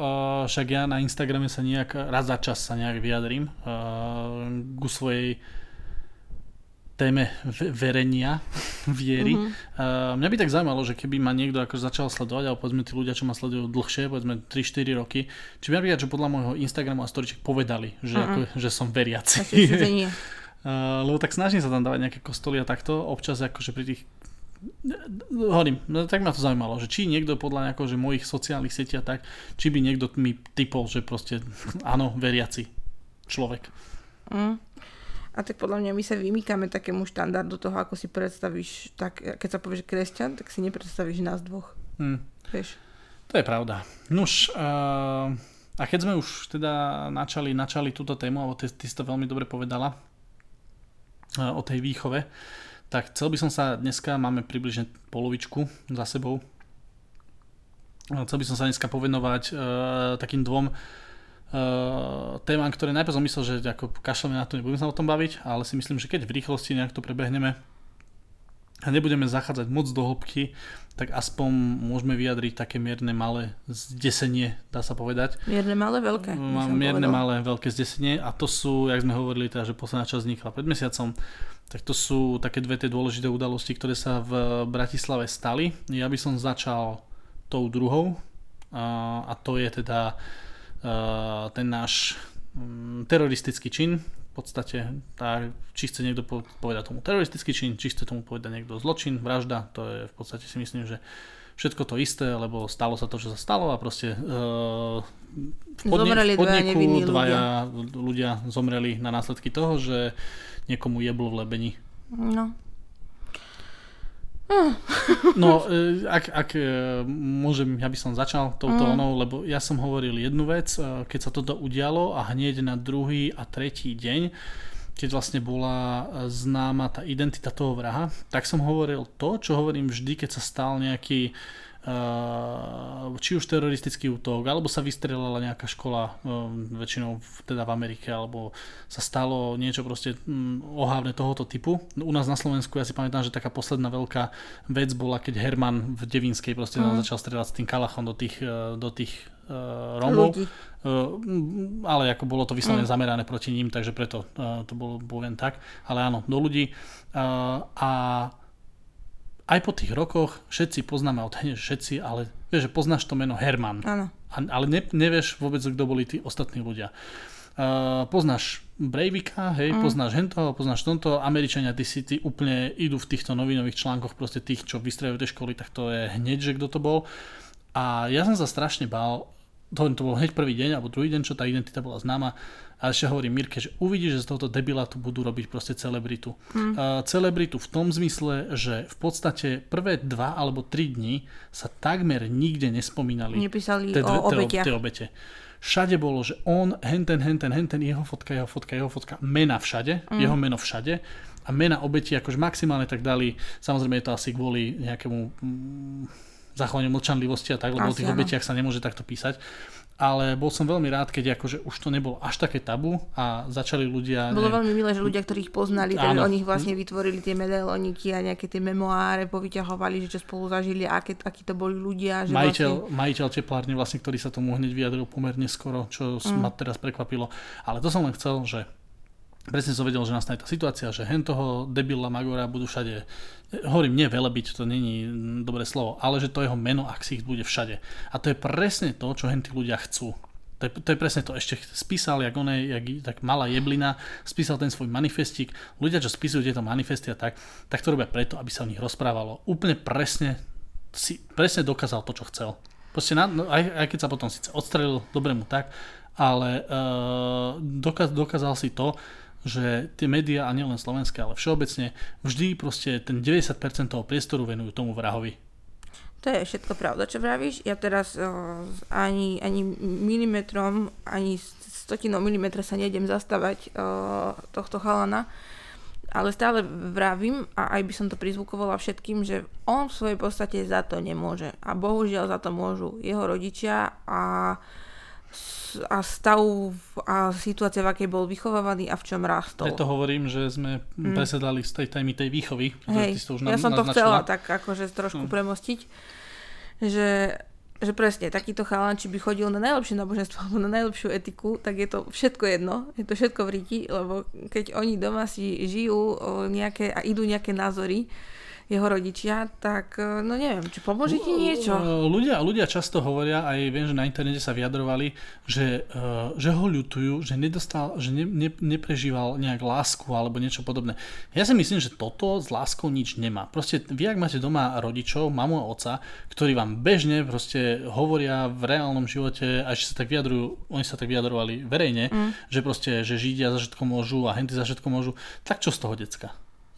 však ja na Instagrame sa nejak raz za čas sa nejak vyjadrím uh, ku svojej téme verenia viery. Mm-hmm. Uh, mňa by tak zaujímalo, že keby ma niekto ako začal sledovať, alebo povedzme tí ľudia, čo ma sledujú dlhšie, povedzme tri štyri roky, či by napríklad, že podľa môjho Instagramu a storyček povedali, že, ako, že som veriaci. uh, lebo tak snažím sa tam dávať nejaké kostoly a takto, občas akože pri tých hovorím, tak ma to zaujímalo, že či niekto podľa nejakého, že mojich sociálnych sietí a tak, či by niekto mi typol, že proste áno, veriaci človek. Mm. A tak podľa mňa my sa vymýkame takému štandardu toho, ako si predstavíš, tak keď sa povieš kresťan, tak si nepredstavíš nás dvoch. Hmm. Vieš? To je pravda. Nuž, uh, a keď sme už teda načali, načali túto tému, alebo ty, ty si to veľmi dobre povedala uh, o tej výchove, tak chcel by som sa dneska, máme približne polovičku za sebou, chcel by som sa dneska povenovať uh, takým dvom Uh, téma, ktoré najprv som myslel, že ako kašľame na to, nebudeme sa o tom baviť, ale si myslím, že keď v rýchlosti nejak to prebehneme a nebudeme zachádzať moc do hĺbky, tak aspoň môžeme vyjadriť také mierne malé zdesenie, dá sa povedať. Mierne malé, veľké. Mierne malé, veľké zdesenie a to sú, jak sme hovorili, teda, že posledná časť vznikla pred mesiacom, tak to sú také dve tie dôležité udalosti, ktoré sa v Bratislave stali. Ja by som začal tou druhou uh, a to je teda Uh, ten náš um, teroristický čin, v podstate tá, či chce niekto povedať tomu teroristický čin, či chce tomu povedať niekto zločin, vražda, to je v podstate si myslím, že všetko to isté, lebo stalo sa to, čo sa stalo a proste uh, v, podnie- v podniku dvaja, dvaja ľudia. ľudia zomreli na následky toho, že niekomu jeblo v lebení. No. No, ak, ak môžem, ja by som začal touto mm. onou, lebo ja som hovoril jednu vec, keď sa toto udialo a hneď na druhý a tretí deň, keď vlastne bola známa tá identita toho vraha, tak som hovoril to, čo hovorím vždy, keď sa stal nejaký či už teroristický útok, alebo sa vystrelala nejaká škola, väčšinou teda v Amerike, alebo sa stalo niečo proste ohávne tohoto typu. U nás na Slovensku, ja si pamätám, že taká posledná veľká vec bola, keď Herman v Devinskej proste mm. začal strieľať s tým kalachom do tých, do tých uh, Rómov. Ľudí. Uh, ale ako bolo to vyslovene mm. zamerané proti ním, takže preto uh, to bolo, poviem tak. Ale áno, do ľudí. Uh, a aj po tých rokoch všetci poznáme, odhne všetci, ale vieš, že poznáš to meno Herman. Áno. Ale ne, nevieš vôbec, kto boli tí ostatní ľudia. Uh, poznáš Breivika, hej, mm. poznáš hentoho, poznáš tomto. Američania, tí si tí úplne idú v týchto novinových článkoch, proste tých, čo vystrieľujú tie školy, tak to je hneď, že kto to bol. A ja som sa strašne bál, to, to bol hneď prvý deň, alebo druhý deň, čo tá identita bola známa. A ešte hovorím Mirke, že uvidíš, že z tohto debila tu budú robiť proste celebritu. Mm. Uh, celebritu v tom zmysle, že v podstate prvé dva alebo tri dni sa takmer nikde nespomínali. Nepísali te, o obetiach. Te, te obete. Všade bolo, že on, henten, henten, henten, jeho fotka, jeho fotka, jeho fotka, mena všade, mm. jeho meno všade. A mena obeti akož maximálne tak dali, samozrejme je to asi kvôli nejakému mm, zachovaniu mlčanlivosti a tak, lebo asi, o tých obetiach sa nemôže takto písať. Ale bol som veľmi rád, keď akože už to nebolo až také tabu a začali ľudia... Bolo neviem, veľmi milé, že ľudia, ktorých poznali, teda o nich vlastne vytvorili tie medailóniky a nejaké tie memoáre, povyťahovali, že čo spolu zažili, aké, akí to boli ľudia. Že majiteľ, vlastne... majiteľ teplárne vlastne, ktorý sa tomu hneď vyjadril pomerne skoro, čo mm. ma teraz prekvapilo. Ale to som len chcel, že presne som vedel, že nastane tá situácia, že hen toho debila Magora budú všade, hovorím, nie velebiť, to není dobré slovo, ale že to jeho meno a ksicht bude všade. A to je presne to, čo hen tí ľudia chcú. To je, to je presne to. Ešte spísal, jak on je, jak, tak malá jeblina, spísal ten svoj manifestík. Ľudia, čo spísujú tieto manifesty a tak, tak to robia preto, aby sa o nich rozprávalo. Úplne presne, si, presne dokázal to, čo chcel. Proste na, no, aj, aj keď sa potom síce odstrelil, dobre mu tak, ale uh, dokaz, dokázal si to, že tie médiá, a nielen slovenské, ale všeobecne, vždy proste ten deväťdesiat percent toho priestoru venujú tomu vrahovi. To je všetko pravda, čo vravíš. Ja teraz uh, ani, ani milimetrom, ani stotinou milimetra sa nejdem zastavať uh, tohto chalana, ale stále vravím a aj by som to prizvukovala všetkým, že on v svojej podstate za to nemôže. A bohužiaľ za to môžu jeho rodičia a, a stav a situácia, v akej bol vychovávaný a v čom rástol. Preto hovorím, že sme mm. presedali z tej témy tej výchovy. Hej, to už ja som to naznačila. Chcela tak akože trošku mm. premostiť, že, že presne takýto chalan, či by chodil na najlepšie náboženstvo alebo na najlepšiu etiku, tak je to všetko jedno, je to všetko v ríti, lebo keď oni doma si žijú nejaké, a idú nejaké názory, jeho rodičia, tak no neviem, či pomôže ti niečo. Ľudia, ľudia často hovoria, aj viem, že na internete sa vyjadrovali, že, že ho ľutujú, že nedostal, že ne, ne, neprežíval nejak lásku alebo niečo podobné. Ja si myslím, že toto s láskou nič nemá. Proste vy, ak máte doma rodičov, mamu a otca, ktorí vám bežne proste hovoria v reálnom živote, a ešte sa tak vyjadrujú, oni sa tak vyjadrovali verejne, mm. že proste, že Židia za všetko môžu a henty za všetko môžu, tak čo z toho decka?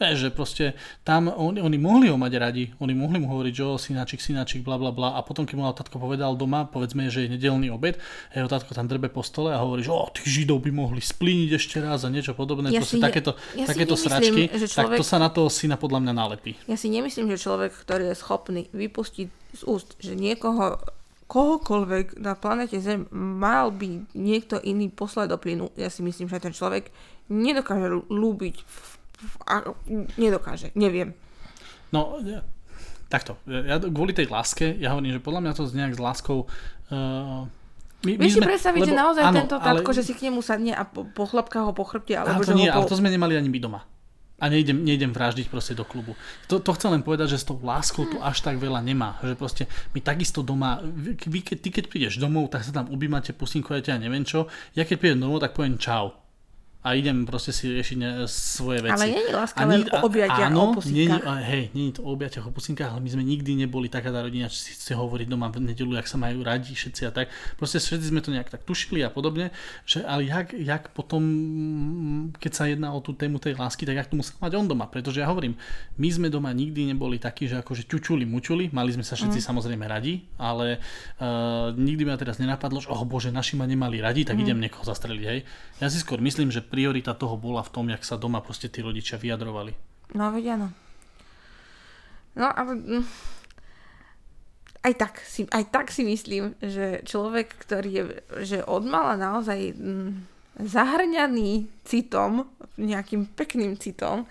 Že proste tam on, oni mohli ho mať radi, oni mohli mu hovoriť, že synáčik, synáčik, bla bla bla, a potom keď mu tatko povedal doma, povedzme, že je nedelný obed, jeho tatko tam drbe po stole a hovorí, že o, tí Židov by mohli splíniť ešte raz a niečo podobné, ja proste si, takéto, ja takéto nemyslím, sračky, človek, tak to sa na toho syna podľa mňa nalepí. Ja si nemyslím, že človek, ktorý je schopný vypustiť z úst, že niekoho, kohokoľvek na planete Zem mal by niekto iný poslať do plynu, ja si myslím, že ten človek nedokáže ľúbiť a nedokáže, neviem. No, takto. Ja kvôli tej láske, ja hovorím, že podľa mňa to nejak s láskou... Uh, my, my vieš si predstaviť, lebo, že naozaj áno, tento tátko, ale... že si k nemu sadne a po, po chlapkách ho pochrbte, alebo... Ale to nie, po... ale to sme nemali ani my doma. A nejdem, nejdem vraždiť proste do klubu. To, to chcem len povedať, že s tou láskou to až tak veľa nemá. Že proste my takisto doma, vy, keď, ty keď prídeš domov, tak sa tam objímate, pusinkujete a neviem čo. Ja keď prídem domov, tak poviem čau. A idem proste si riešiť ne, svoje veci. Ale nie je láska len o objatia o pusinkách. Áno, hej, nie je to o objatia o pusinkách, ale my sme nikdy neboli taká tá rodina, čo si chce hovoriť doma v nedeľu, jak sa majú radi všetci a tak. Proste všetci sme to nejak tak tušili a podobne, že ale jak, jak potom, keď sa jedná o tú tému tej lásky, tak jak to musel mať on doma. Pretože ja hovorím, my sme doma nikdy neboli takí, že akože ťučuli, mučuli, mali sme sa všetci mm. samozrejme radi, ale uh, nikdy ma teraz nenapadlo, že oh bože, naši ma nemali radi, tak mm. idem niekoho zastreliť, hej. Ja si skôr myslím, že priorita toho bola v tom, jak sa doma proste tí rodičia vyjadrovali. No, veď áno. No, ale... Aj tak, si, aj tak si myslím, že človek, ktorý je že odmala naozaj zahrňaný citom, nejakým pekným citom,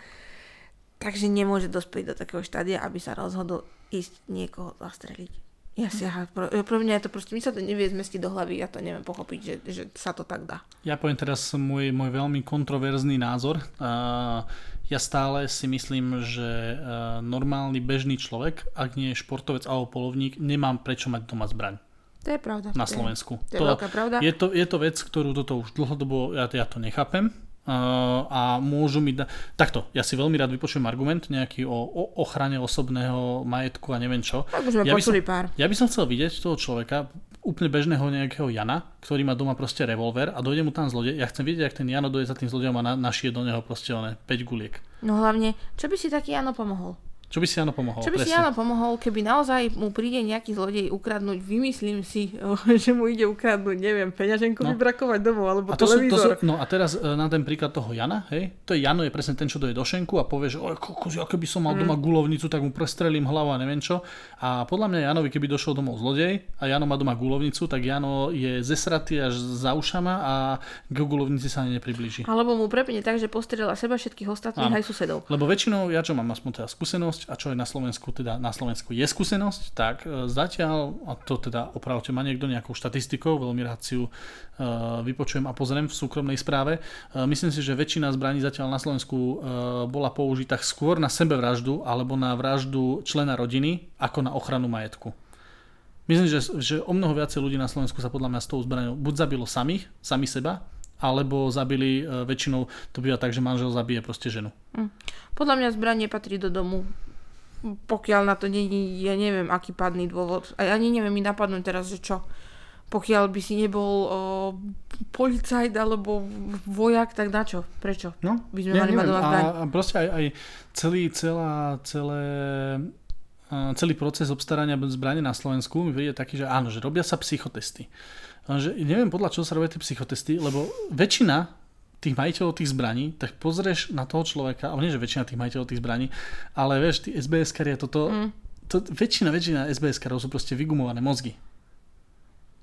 takže nemôže dospieť do takého štádia, aby sa rozhodol ísť niekoho zastreliť. Ja si, aha, pro, pro mňa je to proste, mi sa to nevie zmestiť do hlavy, ja to neviem pochopiť, že, že sa to tak dá. Ja poviem teraz môj, môj veľmi kontroverzný názor. Uh, ja stále si myslím, že uh, normálny bežný človek, ak nie je športovec alebo polovník, nemám prečo mať doma zbraň. To je pravda. Na Slovensku. To je, to je veľká pravda. Je to, je to vec, ktorú toto už dlhodobo, ja, ja to nechápem. Uh, a môžu mi dať... Takto, ja si veľmi rád vypočujem argument nejaký o, o ochrane osobného majetku a neviem čo. Tak už sme ja počuli som, pár. Ja by som chcel vidieť toho človeka, úplne bežného nejakého Jana, ktorý má doma proste revolver a dojde mu tam zlodej. Ja chcem vidieť, ak ten Jano dojde za tým zlodejom a na, našije do neho proste oné päť guliek. No hlavne, čo by si taký Jano pomohol? Čo by si Jano pomohol? Čo by presne? si Jano pomohol, keby naozaj mu príde nejaký zlodej ukradnúť, vymyslím si, že mu ide ukradnúť, neviem, peňaženku no. vybrakovať domov, alebo a to televízor. Sú, to sú, no a teraz na ten príklad toho Jana, hej, to je Jano je presne ten, čo doje do šenku a povie, že oj, kokos, ja keby som mal doma guľovnicu, tak mu prestrelím hlavu a neviem čo. A podľa mňa Janovi, keby došiel domov zlodej a Jano má doma guľovnicu, tak Jano je zesratý až za ušama a k guľovnici sa ani nepriblíži. Alebo mu prepne tak, že postrieľa seba, všetkých ostatných aj susedov. Lebo väčšinou ja čo mám aspoň teda skúsenosť, skúsenosť a čo je na Slovensku, teda na Slovensku je skúsenosť, tak zatiaľ, a to teda opravte ma niekto nejakou štatistikou, veľmi rád si ju vypočujem a pozriem v súkromnej správe. Myslím si, že väčšina zbraní zatiaľ na Slovensku bola použitá skôr na sebevraždu alebo na vraždu člena rodiny ako na ochranu majetku. Myslím, že, že o mnoho viacej ľudí na Slovensku sa podľa mňa s tou zbraňou buď zabilo samých, sami seba, alebo zabili, väčšinou to býva tak, že manžel zabije proste ženu. Podľa mňa zbranie patrí do domu, pokiaľ na to nie, ja neviem, aký padný dôvod. A ja ani neviem mi napadnúť teraz, že čo. Pokiaľ by si nebol o, policajt alebo vojak, tak na čo? Prečo? No, by sme ja mali mať doma zbraň. A proste aj, aj celý, celá, celé... celý proces obstarania zbrane na Slovensku mi príde taký, že áno, že robia sa psychotesty. Že neviem, podľa čoho sa robia tie psychotesty, lebo väčšina tých majiteľov tých zbraní, tak pozrieš na toho človeka, ale nie, že väčšina tých majiteľov tých zbraní, ale vieš, tí es bé es kari a toto, mm. to, väčšina, väčšina es bé es karov sú proste vygumované mozgy.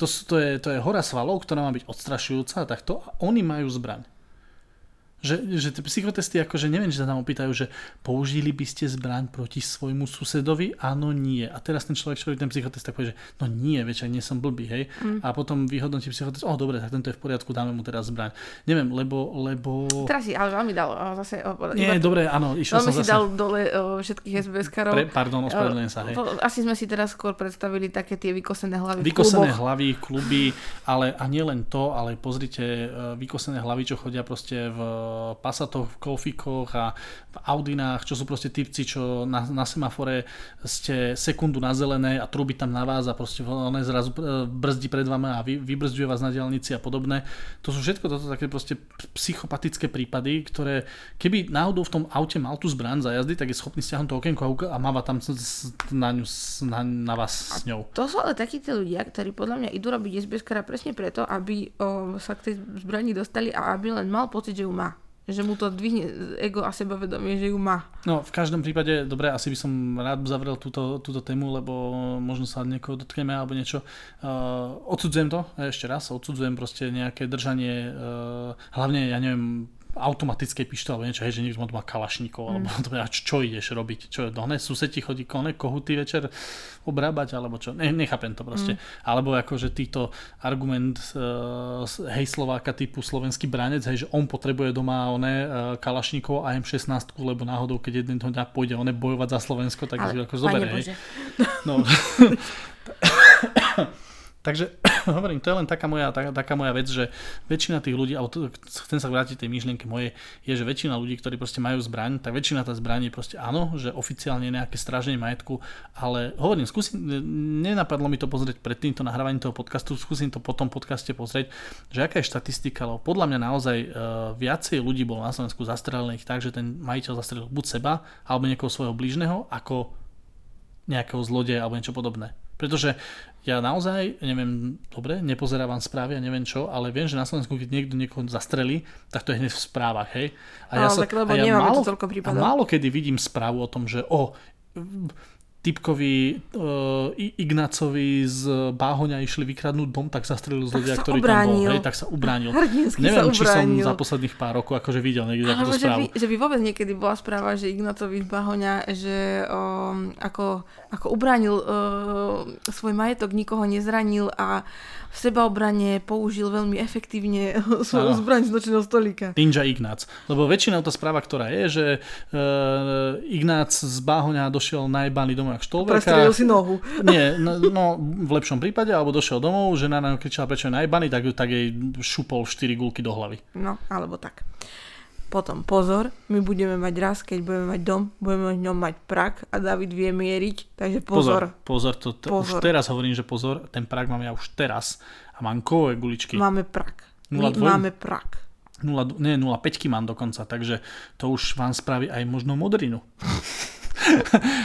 To, sú, to, je, to je hora svalov, ktorá má byť odstrašujúca a takto, a oni majú zbraň. Že, že tie psychotesty, akože neviem, že sa tam opýtajú, že použili by ste zbraň proti svojmu susedovi? Áno, nie. A teraz ten človek, čo ten psychotest, tak povie, že no nie, veď nie som blbý, hej. Mm. A potom vyhodnotí psychotest, oh dobre, tak tento je v poriadku, dáme mu teraz zbraň. Neviem, lebo... lebo... Teraz si, ale veľmi dal zase... Nie, dobre, áno, išiel som zase... Veľmi si dal dole o, všetkých es bé es karov. Pre, pardon, ospravedlňujem sa, hej. Asi sme si teraz skôr predstavili také tie vykosené hlavy vykosené v kluboch. Hlavy, kluby, ale a nie len to, ale pozrite, vykosené hlavy, čo chodia proste v Passatoch, v Golfikoch a v Audinách, čo sú proste typci, čo na, na semafore ste sekundu na zelené a trúbi tam na vás a proste one zrazu brzdí pred vami a vy, vybrzďuje vás na diaľnici a podobné. To sú všetko toto také proste psychopatické prípady, ktoré keby náhodou v tom aute mal tú zbraň za jazdy, tak je schopný stiahnuť to okienko a máva tam na, ňu, na, na vás s ňou. To sú ale takí tí ľudia, ktorí podľa mňa idú robiť es bé es kara presne preto, aby o, sa k tej zbrani dostali a aby len mal pocit, že ju má. Že mu to dvihne ego a sebavedomie, že ju má. No, v každom prípade, dobre, asi by som rád zavrel túto, túto tému, lebo možno sa niekoho dotkneme alebo niečo. Uh, odsudzujem to, ja ešte raz, odsudzujem proste nejaké držanie, uh, hlavne, ja neviem, automatickej pištole alebo niečo, hej, že niekto má kalašníkov, alebo mm. to, čo ideš robiť? Čo je dohne? Susedi chodí kone, kohuty večer obrábať, alebo čo? Ne, nechápem to proste. Mm. Alebo akože týto argument uh, hej Slováka typu slovenský branec, hej, že on potrebuje doma one uh, kalašníkov a em šestnásť, lebo náhodou, keď jeden to dňa pôjde one bojovať za Slovensko, tak ale, si ako zoberie, hej. No. Takže hovorím, to je len taká moja, taká, taká moja vec, že väčšina tých ľudí, ale to, chcem sa vrátiť tej myšlienke mojej, je, že väčšina ľudí, ktorí proste majú zbraň, tak väčšina tá zbraň je proste áno, že oficiálne nejaké stráženie majetku, ale hovorím, skúsim, nenapadlo mi to pozrieť pred týmto nahrávaním toho podcastu, skúsim to po tom podcaste pozrieť, že aká je štatistika, lebo podľa mňa naozaj e, viacej ľudí bolo na Slovensku zastrelených tak, že ten majiteľ zastrelil buď seba, alebo niekoho svojho blížneho, ako nejakého zlodeja alebo niečo podobné. Pretože ja naozaj, neviem, dobre, nepozerávam správy a neviem čo, ale viem, že na Slovensku, keď niekto niekoho zastrelí, tak to je hneď v správach, hej? A ja, no, sa, tak, a ja málo, to a málo kedy vidím správu o tom, že o typkovi uh, Ignácovi z Báhoňa išli vykradnúť dom, tak zastrelil zlodeja, ktorý tam bol, hej, tak sa ubránil. Hrdinsky neviem, sa či ubránil. Som za posledných pár rokov akože videl niekde takúto správu. Že by, že by vôbec niekedy bola správa, že Ignácovi z Báhoňa, že um, ako... ako ubránil e, svoj majetok, nikoho nezranil a v sebaobrane použil veľmi efektívne svoju zbraň z nočného stolíka. Ninja Ignác. Lebo väčšinou tá správa, ktorá je, že e, Ignác z Báhoňa došiel najebaný domov jak štolberka. Prestrelil si nohu. Nie, no, no v lepšom prípade, alebo došiel domov, žena na ňu kričala, prečo je najebaný, tak, tak jej šupol štyri gulky do hlavy. No, alebo tak. Potom pozor, my budeme mať raz, keď budeme mať dom, budeme v ňom mať prak a David vie mieriť, takže pozor. Pozor, pozor, to t- pozor. Už teraz hovorím, že pozor, ten prak máme ja už teraz a mám kovové guličky. Máme prak. My máme prak. nula, nie, nula celá päť mám dokonca, takže to už vám spraví aj možno modrinu.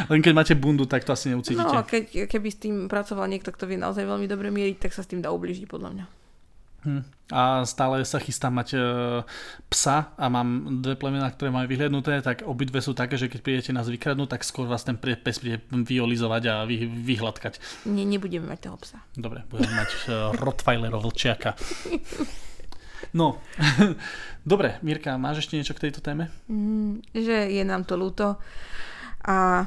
Len keď máte bundu, tak to asi neucítite. No, keď, keby s tým pracoval niekto, kto vie naozaj veľmi dobre mieriť, tak sa s tým dá ubližiť podľa mňa. Hm. A stále sa chystám mať e, psa a mám dve plemená, ktoré majú vyhliadnuté, tak obidve sú také, že keď prídete nás vykradnúť, tak skôr vás ten pes príde vyolizovať a vy, vyhladkať. Nie, nebudeme mať toho psa. Dobre, budeme mať e, Rottweilerov vlčiaka. No, dobre, Mirka, máš ešte niečo k tejto téme? Mm, že je nám to ľúto a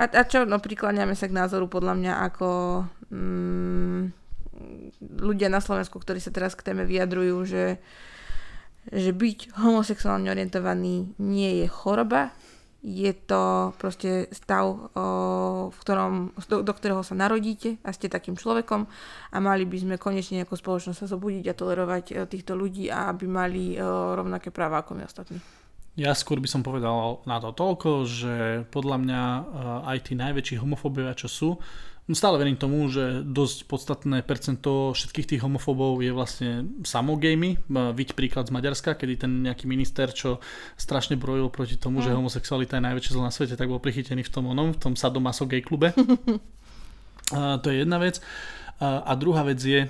A, a čo, no prikláňame sa k názoru podľa mňa ako mm, ľudia na Slovensku, ktorí sa teraz k téme vyjadrujú, že, že byť homosexuálne orientovaný nie je choroba, je to proste stav, o, v ktorom, do, do ktorého sa narodíte a ste takým človekom a mali by sme konečne ako spoločnosť sa zobudiť a tolerovať týchto ľudí a aby mali o, rovnaké práva ako my ostatní. Ja skôr by som povedal na to toľko, že podľa mňa aj tí najväčší homofóbia, čo sú, stále verím tomu, že dosť podstatné percento všetkých tých homofóbov je vlastne samogejmi. Vidíte príklad z Maďarska, kedy ten nejaký minister, čo strašne brojil proti tomu, mm. že homosexualita je najväčšie zlo na svete, tak bol prichytený v tom onom, v tom sadomaso gay klube. To je jedna vec. A druhá vec je,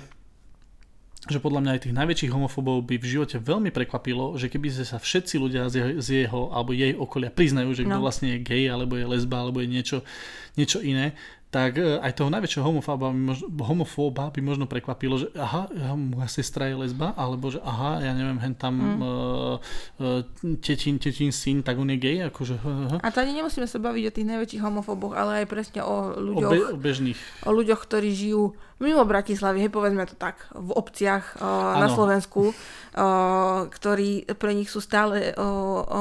že podľa mňa aj tých najväčších homofóbov by v živote veľmi prekvapilo, že keby sa všetci ľudia z jeho, z jeho alebo jej okolia priznajú, že no. kto vlastne je gej, alebo je lesba, alebo je niečo, niečo iné, tak aj toho najväčšieho homofóba by možno, homofóba by možno prekvapilo, že aha, moja sestra je lesba, alebo že aha, ja neviem, hen tam mm. uh, tetín, tetín, syn, tak on je gej. Akože, uh, uh. A to ani nemusíme sa baviť o tých najväčších homofóboch, ale aj presne o ľuďoch, o be- o bežných. O ľuďoch, ktorí žijú mimo Bratislavy, hej, povedzme to tak, v obciach uh, na Slovensku, uh, ktorí pre nich sú stále uh,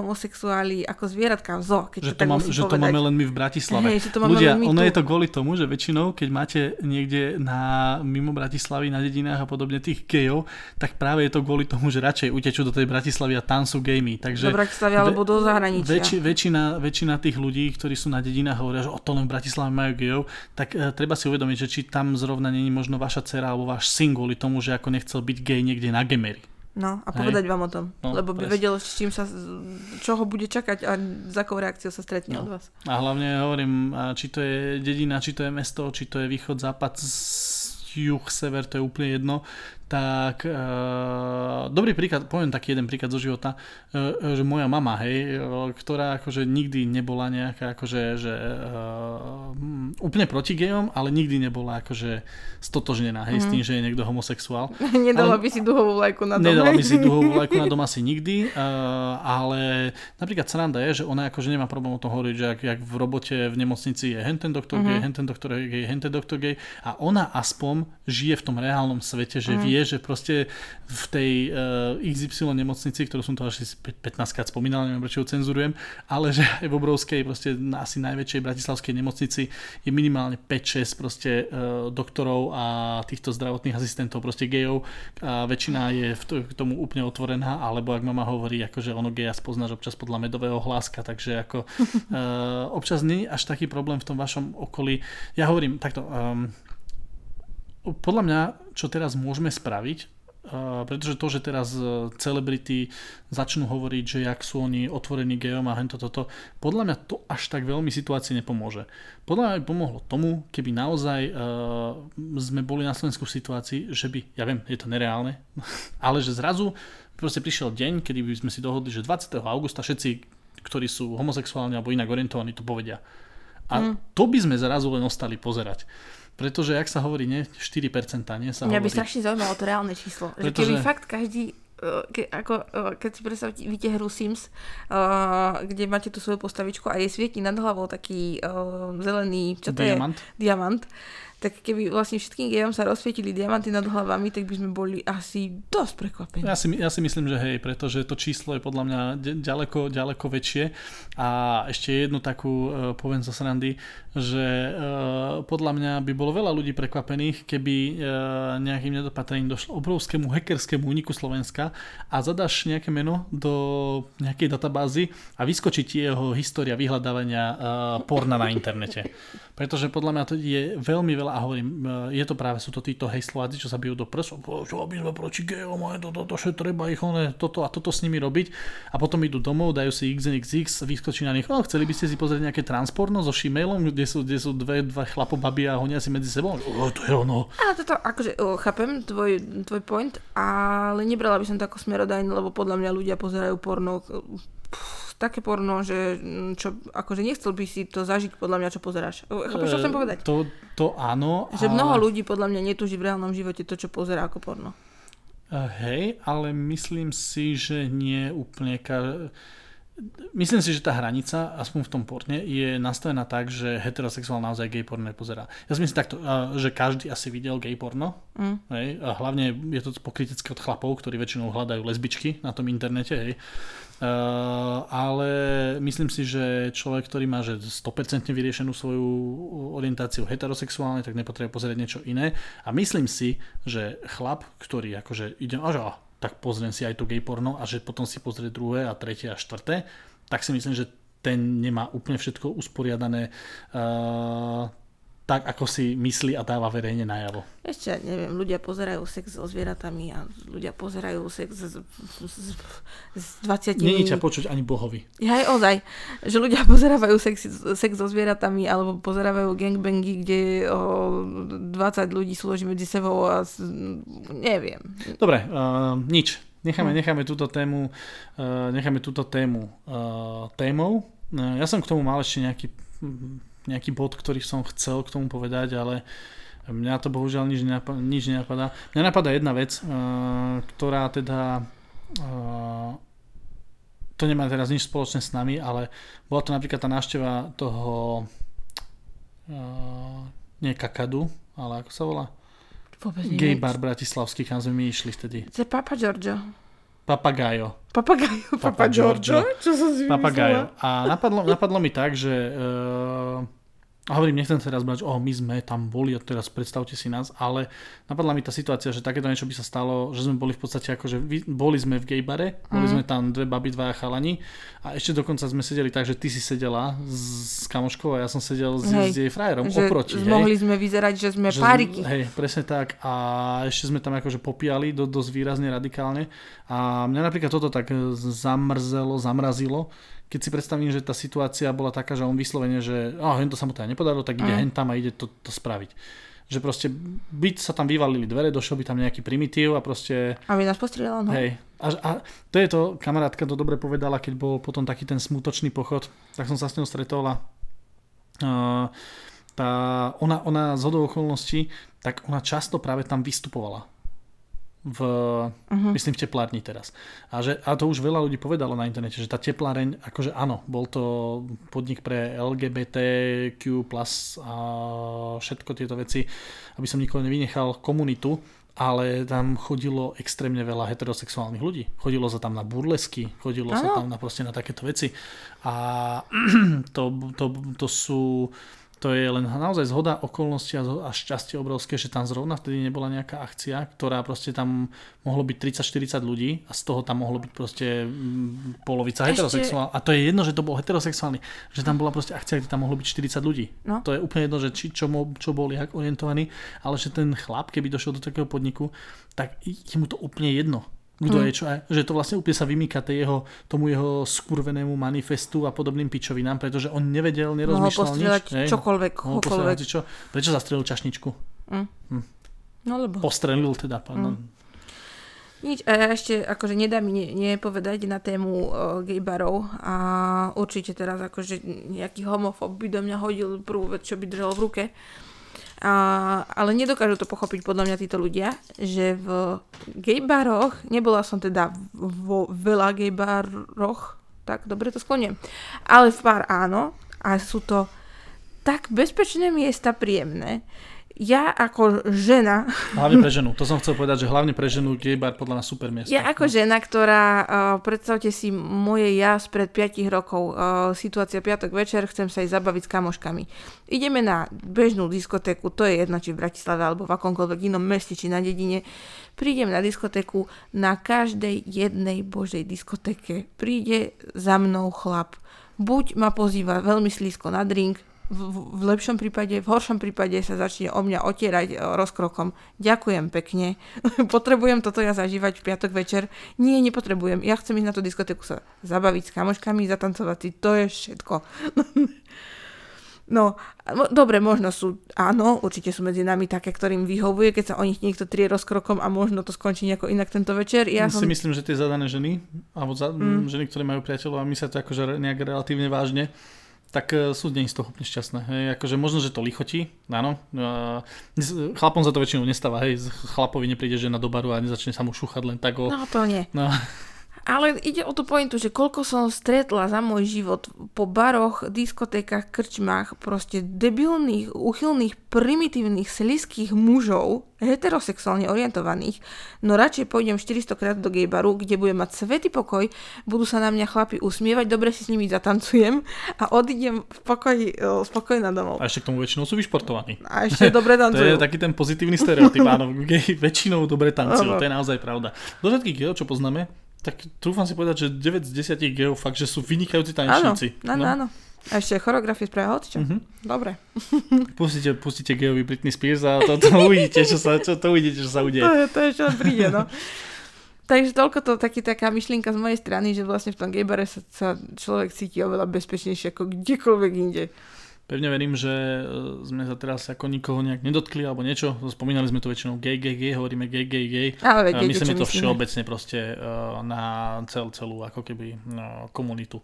homosexuáli ako zvieratka v zoo, keď že to tak mám, musím že povedať. Že to máme len my v Bratislave. Hej, že to máme ľudia, len my ono tu. Je to kvôli tomu, že väčšinou, keď máte niekde na, mimo Bratislavy, na dedinách a podobne tých gejov, tak práve je to kvôli tomu, že radšej utečú do tej Bratislavy a tam sú gejmi. Takže do Bratislavy ve, alebo do zahraničia. Väč, väčšina, väčšina tých ľudí, ktorí sú na dedinách a hovoria, že o to len v Bratislave majú gejov, tak uh, treba si uvedomiť, že či tam zrovna nie možno vaša dcera alebo váš syn kvôli tomu, že ako nechcel byť gej niekde na Gemery. No a povedať Hej. vám o tom, no, lebo by presne. vedel, s čím sa, čo ho bude čakať a s akou reakciou sa stretne no. od vás. A hlavne hovorím, či to je dedina, či to je mesto, či to je východ, západ, juh, sever, to je úplne jedno. Tak e, dobrý príklad, poviem taký jeden príklad zo života, e, že moja mama, hej, ktorá akože nikdy nebola nejaká akože že, e, úplne proti gejom, ale nikdy nebola akože stotožnená, hej, mm. s tým, že je niekto homosexuál. Nedala ale, by si duhovú vlajku na dom. Nedala by si duhovú vlajku na dom asi nikdy, e, ale napríklad sranda je, že ona akože nemá problém o tom hovoriť, že ak, jak v robote v nemocnici je henten doktor mm-hmm. gej, henten doktor gej, henten doktor gej a ona aspoň žije v tom reálnom svete, že mm. vie, že proste v tej uh, iks ypsilon nemocnici, ktorú som to asi pätnásťkrát spomínal, neviem, prečo ju cenzurujem, ale že aj v obrovskej, proste asi najväčšej bratislavskej nemocnici je minimálne päť šesť proste uh, doktorov a týchto zdravotných asistentov proste gejov a väčšina je v t- k tomu úplne otvorená, alebo ak mama hovorí, akože ono geja spoznáš občas podľa medového hláska, takže ako uh, občas nie je až taký problém v tom vašom okolí. Ja hovorím takto, um, podľa mňa, čo teraz môžeme spraviť, pretože to, že teraz celebrity začnú hovoriť, že jak sú oni otvorení gejom a hento toto, podľa mňa to až tak veľmi situácii nepomôže. Podľa mňa by pomohlo tomu, keby naozaj uh, sme boli na Slovensku v situácii, že by, ja viem, je to nereálne, ale že zrazu proste prišiel deň, kedy by sme si dohodli, že dvadsiateho augusta všetci, ktorí sú homosexuálni alebo inak orientovaní, to povedia. A mm. to by sme zrazu len ostali pozerať. Pretože, jak sa hovorí, nie? štyri percentá, nie? Sa Mňa hovorí. By strašne zaujímalo to reálne číslo. Pretože... Že keby fakt každý, ke, ako, keď si predstavíte hru Sims, uh, kde máte tú svoju postavičku a jej svieti nad hlavou taký uh, zelený, čo to diamant. je? Diamant. Tak keby vlastne všetkým gejom sa rozsvietili diamanty nad hlavami, tak by sme boli asi dosť prekvapení. Ja si, ja si myslím, že hej, pretože to číslo je podľa mňa ďaleko, ďaleko väčšie. A ešte jednu takú uh, poviem zo srandy, že uh, podľa mňa by bolo veľa ľudí prekvapených, keby uh, nejakým nedopatrením došlo obrovskému hackerskému úniku Slovenska a zadáš nejaké meno do nejakej databázy a vyskočí ti jeho história vyhľadávania uh, porna na internete. Pretože podľa mňa to je veľmi veľa. A hovorím, je to práve, sú to títo hejslováci, čo sa bijú do prsu, čo aby sme proti gejom, toto, toto, že treba ich, one, toto a toto s nimi robiť. A potom idú domov, dajú si iks en iks iks, vyskočí na nich, no, chceli by ste si pozrieť nejaké transporno so shemaleom, kde sú, kde sú dve, dva chlapobaby a honia si medzi sebou. O, to je ono. Ale toto, akože, o, chápem, tvoj, tvoj point, ale nebrala by som to ako smerodajný, lebo podľa mňa ľudia pozerajú porno... Pff, také porno, že čo, akože nechcel by si to zažiť, podľa mňa, čo pozeráš. Chápeš, čo chcem povedať? To, to áno. Že ale... mnoho ľudí podľa mňa netúži v reálnom živote to, čo pozerá ako porno. Uh, hej, ale myslím si, že nie úplne... Ka... Myslím si, že tá hranica, aspoň v tom porne, je nastavená tak, že heterosexuál naozaj gay porno nepozerá. Ja si myslím takto, že každý asi videl gay porno. Mm. Hej? A hlavne je to pokritické od chlapov, ktorí väčšinou hľadajú lesbičky na tom internete. Hej? Uh, ale myslím si, že človek, ktorý má že sto percent vyriešenú svoju orientáciu heterosexuálne, tak nepotrebuje pozerať niečo iné. A myslím si, že chlap, ktorý akože ide... Aža, tak pozriem si aj to gay porno a že potom si pozrie druhé a tretie a štvrté, tak si myslím, že ten nemá úplne všetko usporiadané uh, tak, ako si myslí a dáva verejne najavo. Ešte, neviem, ľudia pozerajú sex so zvieratami a ľudia pozerajú sex s, s, s dvadsiatimi... Není ťa počuť ani bohovi. Aj ozaj, že ľudia pozerávajú sex, sex so zvieratami alebo pozerávajú gangbangy, kde o dvadsať ľudí súloží medzi sebou a neviem. Dobre, uh, nič. Necháme, hm. necháme túto tému, uh, necháme túto tému uh, témou. Uh, ja som k tomu mal ešte nejaký... nejaký bod, ktorý som chcel k tomu povedať, ale mňa to bohužiaľ nič, nenap- nič nenapadá. Mňa napadá jedna vec, uh, ktorá teda uh, to nemá teraz nič spoločné s nami, ale bola to napríklad tá návšteva toho uh, nie Kakadu, ale ako sa volá? Gay bar bratislavský, kam sme my išli vtedy. To je Papa Giorgio. Papagayo. Papagayo, Papa Giorgio. Čo som si Papagayo. A napadlo, napadlo mi tak, že uh, hovorím, nechcem teraz brať, že oh, my sme tam boli a teraz predstavte si nás, ale napadla mi tá situácia, že takéto niečo by sa stalo, že sme boli v podstate ako, že boli sme v gaybare, boli mm. sme tam dve baby, dvaja chalani a ešte dokonca sme sedeli tak, že ty si sedela s kamoškou a ja som sedel s, hej, s jej frajerom že oproti. Že mohli sme vyzerať, že sme že páriky. Hej, presne tak a ešte sme tam akože popíjali do, dosť výrazne radikálne. A mňa napríklad toto tak zamrzelo, zamrazilo, keď si predstavím, že tá situácia bola taká, že on vyslovene, že oh, hento sa mu teda nepodarilo, tak ide mm. hen tam a ide to, to spraviť. Že proste byť sa tam vyvalili dvere, došiel by tam nejaký primitív a proste... A by nás postrieľal, no. Hej. A, a to je to, kamarátka to dobre povedala, keď bol potom taký ten smutočný pochod, tak som sa s ňou stretol a uh, tá, ona, ona z hodou okolností, tak ona často práve tam vystupovala. V, uh-huh. myslím v teplárni teraz. A, že, a to už veľa ľudí povedalo na internete, že tá tepláreň, akože áno, bol to podnik pre el gé bé té kjú plus, a všetko tieto veci, aby som nikoho nevynechal komunitu, ale tam chodilo extrémne veľa heterosexuálnych ľudí. Chodilo sa tam na burlesky, chodilo ano. sa tam na proste na takéto veci. A to, to, to sú... To je len naozaj zhoda okolností a šťastie obrovské, že tam zrovna vtedy nebola nejaká akcia, ktorá proste tam mohlo byť tridsať štyridsať ľudí a z toho tam mohlo byť proste polovica ešte... heterosexuálna. A to je jedno, že to bol heterosexuálny, že tam bola proste akcia, kde tam mohlo byť štyridsať ľudí. No. To je úplne jedno, že či, čo, čo bol jak orientovaný, ale že ten chlap, keby došiel do takého podniku, tak je mu to úplne jedno. Kto mm. je čo, že to vlastne úplne sa vymýka jeho, tomu jeho skurvenému manifestu a podobným pičovinám, pretože on nevedel, nerozmýšľal nič. Čokoľvek, mohol postrieľať čokoľvek. Čo? Prečo zastrelil čašničku? Mm. Hm. No lebo. Postrelil teda, pardon. Mm. Nič, a ešte akože nedá mi nepovedať na tému gay barov a určite teraz akože nejaký homofób by do mňa hodil prvú vec, čo by držal v ruke. A, ale nedokážu to pochopiť podľa mňa títo ľudia, že v gejbaroch, nebola som teda vo veľa gejbaroch, tak dobre to skloním, ale v pár áno, a sú to tak bezpečné miesta, príjemné. Ja ako žena... Hlavne pre ženu, to som chcel povedať, že hlavne pre ženu gejbar podľa mňa super miesto. Ja ako žena, ktorá, predstavte si moje ja spred päť rokov, situácia piatok večer, chcem sa aj zabaviť s kamoškami. Ideme na bežnú diskotéku, to je jedno, či v Bratislave, alebo v akomkoľvek inom meste, či na dedine. Prídem na diskotéku, na každej jednej božej diskotéke príde za mnou chlap. Buď ma pozýva veľmi slízko na drink, v, v lepšom prípade, v horšom prípade sa začne o mňa otierať rozkrokom. Ďakujem pekne. Potrebujem toto ja zažívať v piatok večer? Nie, nepotrebujem. Ja chcem ísť na tú diskotéku sa zabaviť s kamoškami, zatancovať si. To je všetko. No, dobre, možno sú, áno, určite sú medzi nami také, ktorým vyhovuje, keď sa o nich niekto trie rozkrokom a možno to skončí nejako inak tento večer. Ja si som... myslím, že tie zadané ženy, alebo za, mm. ženy, ktoré majú priateľov a myslia to akože nejak relatívne vážne, tak sú dnes z toho úplne šťastné. Hej, akože možno, že to lichotí, áno. Chlapom sa to väčšinou nestáva, hej, chlapovi nepríde žena do baru a nezačne sa mu šúchať len tak o... No, to nie. No. Ale ide o tú pointu, že koľko som stretla za môj život po baroch, diskotékach, krčmách proste debilných, uchylných, primitívnych, slizkých mužov, heterosexuálne orientovaných, no radšej pôjdem štyristokrát do gejbaru, kde budem mať svätý pokoj, budú sa na mňa chlapi usmievať, dobre si s nimi zatancujem a odídem v pokoji, spokojná domov. A ešte k tomu väčšinou sú vyšportovaní. A ešte dobre tancujú. To je taký ten pozitívny stereotyp, áno, gej väčšinou dobre tancujú, to je naozaj pravda. Do všetkých gejov, čo poznáme, tak trúfam si povedať, že deväť z desiatich gejov fakt, že sú vynikajúci tanečníci. Áno, áno, áno. A ešte choreografie spravia hocičo. Uh-huh. Dobre. Pustite, pustite gejovi Britney Spears a to, to uvidíte, čo sa, čo, to uvidíte, čo sa udeje. To je, to je, čo príde, no. Takže toľko to taký, taká myšlienka z mojej strany, že vlastne v tom gejbare sa, sa človek cíti oveľa bezpečnejšie ako kdekoľvek inde. Pevne verím, že sme sa teraz ako nikoho nejak nedotkli alebo niečo. Spomínali sme to väčšinou gej, gej, gej, hovoríme gej, gej, gej. Ale gej, myslíme to všeobecne proste na cel, celú ako keby komunitu.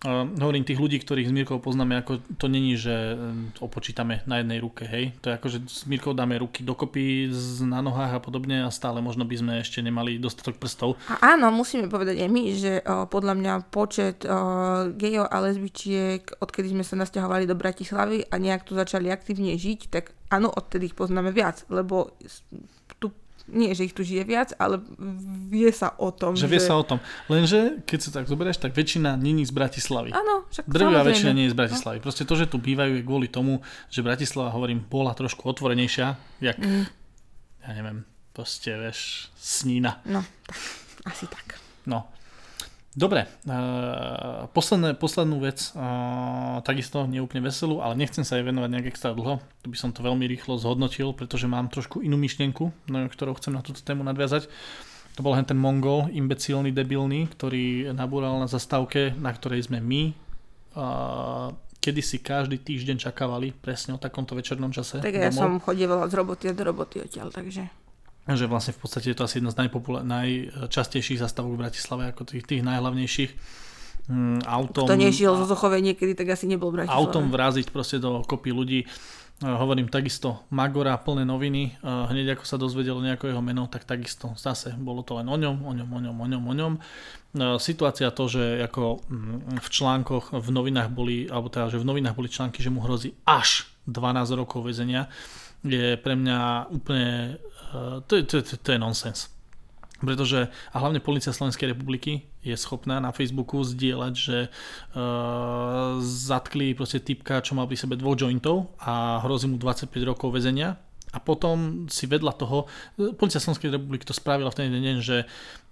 Uh, hovorím, tých ľudí, ktorých s Mírkou poznáme, ako to není, že opočítame na jednej ruke, hej. To je ako, že s Mírkou dáme ruky dokopy z, na nohách a podobne a stále možno by sme ešte nemali dostatok prstov. A áno, musíme povedať aj my, že o, podľa mňa počet o, gejov a lesbičiek, odkedy sme sa nasťahovali do Bratislavy a nejak tu začali aktívne žiť, tak áno, odtedy ich poznáme viac, lebo tu nie, že ich tu žije viac, ale vie sa o tom. Že, že... vie sa o tom. Lenže, keď sa tak zoberieš, tak väčšina není z Bratislavy. Áno, však drvivá väčšina nie je z Bratislavy. No. Proste to, že tu bývajú, je kvôli tomu, že Bratislava, hovorím, bola trošku otvorenejšia, jak, mm. ja neviem, proste, vieš, Snína. No, tak, asi tak. No. Dobre, uh, posledné, poslednú vec, uh, takisto nie úplne veselú, ale nechcem sa jej venovať nejak extra dlho, tu by som to veľmi rýchlo zhodnotil, pretože mám trošku inú myšlienku, ktorou chcem na túto tému nadviazať. To bol ten Mongol, imbecilný, debilný, ktorý nabúral na zastávke, na ktorej sme my uh, kedysi každý týždeň čakávali presne o takomto večernom čase. Tak ja domov. Som chodievala z roboty a do roboty odtiaľ, takže... že vlastne v podstate je to asi jedna z najpopulá- najčastejších zastávok v Bratislave, ako tých, tých najhlavnejších. Mm, autom, kto nešiel zo Zochovej niekedy, tak asi nebol v Bratislave. Autom vraziť proste do kopy ľudí. Hovorím takisto, Magora, plné noviny, hneď ako sa dozvedelo nejaké jeho meno, tak takisto zase bolo to len o ňom, o ňom, o ňom, o ňom, o ňom. Situácia to, že ako v článkoch, v novinách boli, alebo teda, že v novinách boli články, že mu hrozí až dvanásť rokov väzenia, je pre mňa úplne To je, to, je, to je nonsens. Pretože, a hlavne polícia Slovenskej republiky je schopná na Facebooku zdieľať, že uh, zatkli proste typka, čo mal pri sebe dvoch jointov a hrozí mu dvadsaťpäť rokov väzenia. A potom si vedľa toho, polícia Slovenskej republiky to spravila v ten deň, že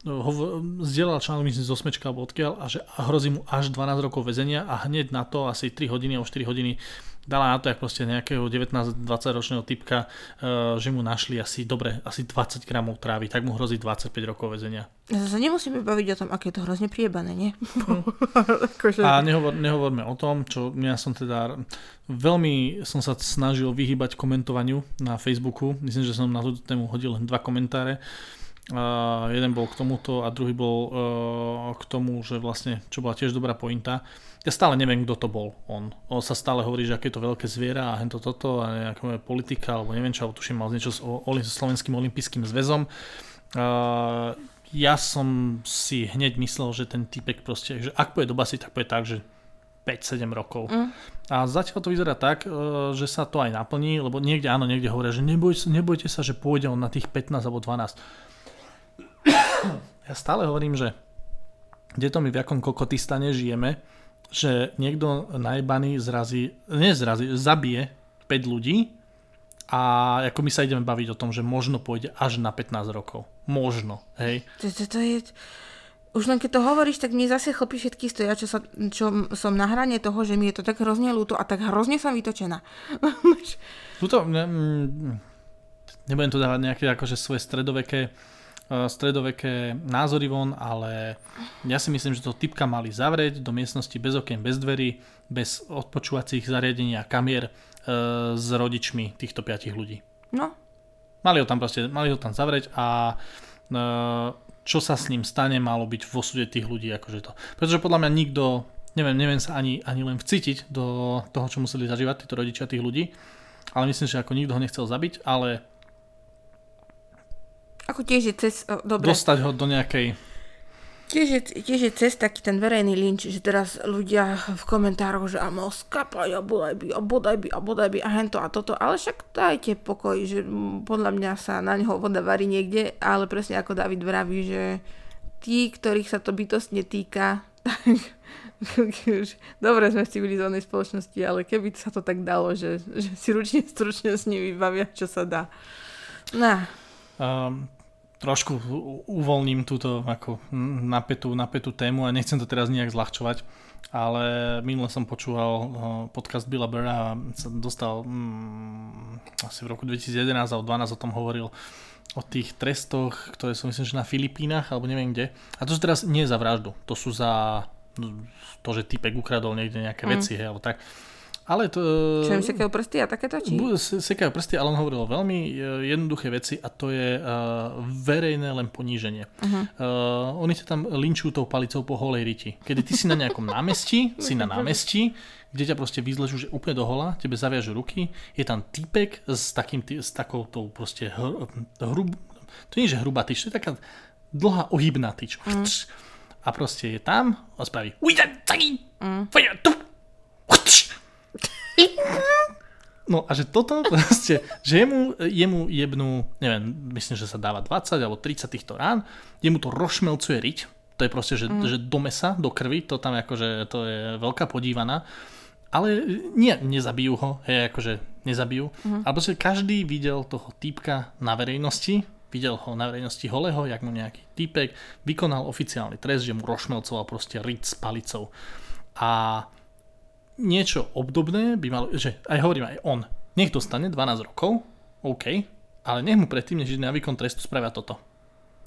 ho zdieľala článok myslím zo Smečka alebo odkiaľ a že hrozí mu až dvanásť rokov väzenia a hneď na to asi tri hodiny alebo štyri hodiny dala na to, jak proste nejakého devätnásť dvadsať ročného typka, že mu našli asi, dobre, asi dvadsať gramov trávy, tak mu hrozí dvadsaťpäť rokov väzenia. Zase nemusíme baviť o tom, aké je to hrozne priebané, nie? Mm. akože... A nehovor, nehovorme o tom, čo ja som teda, veľmi som sa snažil vyhýbať komentovaniu na Facebooku, myslím, že som na túto tému hodil len dva komentáre. Uh, jeden bol k tomuto a druhý bol uh, k tomu, že vlastne, čo bola tiež dobrá pointa. Ja stále neviem, kto to bol on. On sa stále hovorí, že aké je to veľké zviera a hento toto a nejaká politika, alebo neviem čo, alebo tuším, mal niečo s o, o, Slovenským olympijským zväzom. Uh, ja som si hneď myslel, že ten týpek proste, že ak pôjde do basy, tak pôjde tak, že päť sedem rokov. Mm. A zatiaľ to vyzerá tak, že sa to aj naplní, lebo niekde, áno, niekde hovoria, že neboj, nebojte sa, že pôjde on na tých pätnásť alebo dvanásť. Ja stále hovorím, že kde to my v jakom kokotistane žijeme, že niekto najebaný zrazí, nezrazí, zabije päť ľudí a ako my sa ideme baviť o tom, že možno pôjde až na pätnásť rokov. Možno, hej. To, to, to je... Už len keď to hovoríš, tak mne zase chlpí všetky stoja, čo, sa, čo som na hrane toho, že mi je to tak hrozne ľúto a tak hrozne som vytočená. Tuto, ne, nebudem tu dávať nejaké akože svoje stredoveké stredoveké názory von, ale ja si myslím, že toho typka mali zavrieť do miestnosti bez okien, bez dverí, bez odpočúvacích zariadení a kamier e, s rodičmi týchto piatich ľudí. No. Mali ho tam proste, mali ho tam zavrieť a e, čo sa s ním stane, malo byť v osude tých ľudí, akože to. Pretože podľa mňa nikto, neviem, neviem sa ani, ani len vcítiť do toho, čo museli zažívať títo rodičia tých ľudí, ale myslím, že ako nikto ho nechcel zabiť, ale ako tiež je cez... Dobre. Dostať ho do nejakej Tiež je, tiež je cez taký ten verejný lynč, že teraz ľudia v komentároch, že a Moska, a bodaj by, a bodaj by, a bodaj by, a hento a toto, ale však dajte pokoj, že podľa mňa sa na neho voda varí niekde, ale presne ako David vraví, že tí, ktorých sa to bytostne týka, tak dobre sme v civilizovanej spoločnosti, ale keby sa to tak dalo, že, že si ručne stručne s nimi vybavia, čo sa dá. Na. Um. Trošku uvoľním túto ako napätú, napätú tému a nechcem to teraz nejak zľahčovať, ale minule som počúval podcast Billa Burra a sa dostal mm, asi v roku dvetisícjedenásť alebo dvanásť o tom hovoril o tých trestoch, ktoré sú myslím, že na Filipínach alebo neviem kde. A to sú teraz nie za vraždu, to sú za to, že týpek ukradol niekde nejaké mm. veci, hej, alebo tak. Ale to, čo im sekajú prsty a takéto? Či? Sekajú prsty, ale on hovoril o veľmi jednoduché veci a to je uh, verejné len poníženie. Uh-huh. Uh, oni sa tam linčujú tou palicou po holej riti. Kedy ty si na nejakom námestí, si na námestí, kde ťa proste vyzležú, že úplne do hola, tebe zaviažu ruky, je tam týpek s, takým, s takoutou proste hr, hrub... To nie je, že hrubá tyč, to je taká dlhá ohybná tyč. Uh-huh. A proste je tam a spraví no a že toto proste, že jemu, jemu jebnú, neviem, myslím, že sa dáva dvadsať alebo tridsať týchto rán, jemu to rošmelcuje riť, to je proste, že, mm. že do mesa, do krvi, to tam akože, to je veľká podívaná, ale nie, nezabijú ho, hej, akože nezabijú, mm. ale proste každý videl toho týpka na verejnosti, videl ho na verejnosti holého, jak mu nejaký týpek vykonal oficiálny trest, že mu rošmelcoval proste riť s palicou a niečo obdobné by malo, že aj hovorím, aj on, nech dostane dvanásť rokov, OK, ale nech mu predtým, než na výkon trestu spravia toto.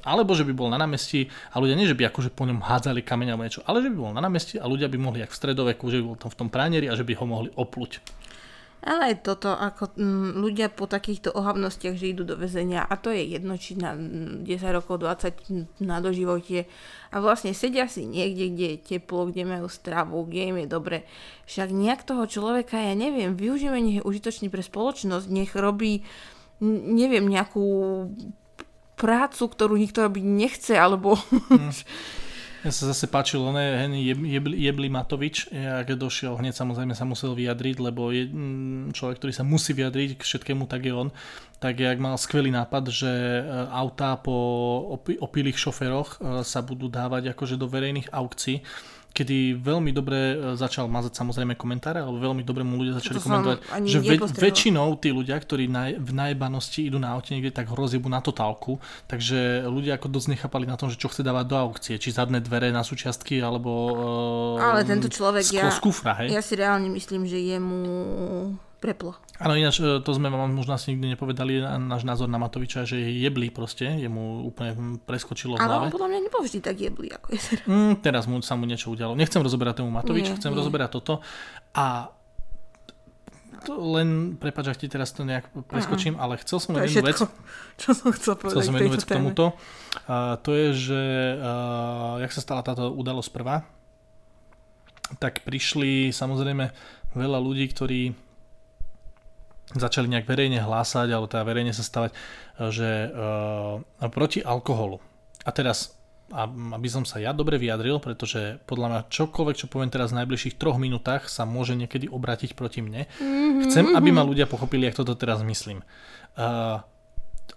Alebo že by bol na námestí a ľudia nie, že by akože po ňom hádzali kameň alebo niečo, ale že by bol na námestí a ľudia by mohli jak v stredoveku, že by bol tam v tom pranieri a že by ho mohli opluť. Ale aj toto, ako m, ľudia po takýchto ohavnostiach, že idú do väzenia a to je jedno, či na desať rokov, dvadsať na doživotie a vlastne sedia si niekde, kde je teplo, kde majú stravu, kde im je dobre. Však nejak toho človeka, ja neviem, využijeme, nech je užitočný pre spoločnosť, nech robí, neviem, nejakú prácu, ktorú nikto robiť nechce, alebo... Mm. Ja sa zase páčilo, ne, Jebli Matovič, keď došiel, hneď samozrejme sa musel vyjadriť, lebo je človek, ktorý sa musí vyjadriť k všetkému, tak je on. Tak jak mal skvelý nápad, že autá po opilých šoféroch sa budú dávať akože do verejných aukcií, kedy veľmi dobre začal mazať samozrejme komentáre, alebo veľmi dobre mu ľudia začali komentovať, že ve, väčšinou tí ľudia, ktorí naj, v najebanosti idú na aute niekde, tak rozjebu na totálku, takže ľudia ako dosť nechápali na tom, že čo chce dávať do aukcie, či zadné dvere na súčiastky, alebo ale tento človek, sklo z kufra, hej? Ja si reálne myslím, že jemu preplo. Áno, ináč to sme vám možno asi nikdy nepovedali, náš názor na Matoviča, že je jeblý proste, jemu úplne preskočilo v hlave. Ale on podľa mňa nebol vždy tak jeblý, ako je teraz. Mm, teraz mu, sa mu niečo udialo. Nechcem rozoberať tému Matoviča, chcem nie. rozoberať toto a to len, prepáč, ak ti teraz to nejak preskočím, uh-huh. ale chcel som len jednu vec, čo som chcel povedať chcel som jednu vec k tomuto. Uh, to je, že uh, jak sa stala táto udalosť prvá, tak prišli samozrejme veľa ľudí, ktorí začali nejak verejne hlásať, alebo teda verejne sa stavať, že e, proti alkoholu. A teraz, aby som sa ja dobre vyjadril, pretože podľa mňa čokoľvek, čo poviem teraz v najbližších troch minútach, sa môže niekedy obrátiť proti mne. Mm-hmm. Chcem, aby ma ľudia pochopili, jak toto teraz myslím. E,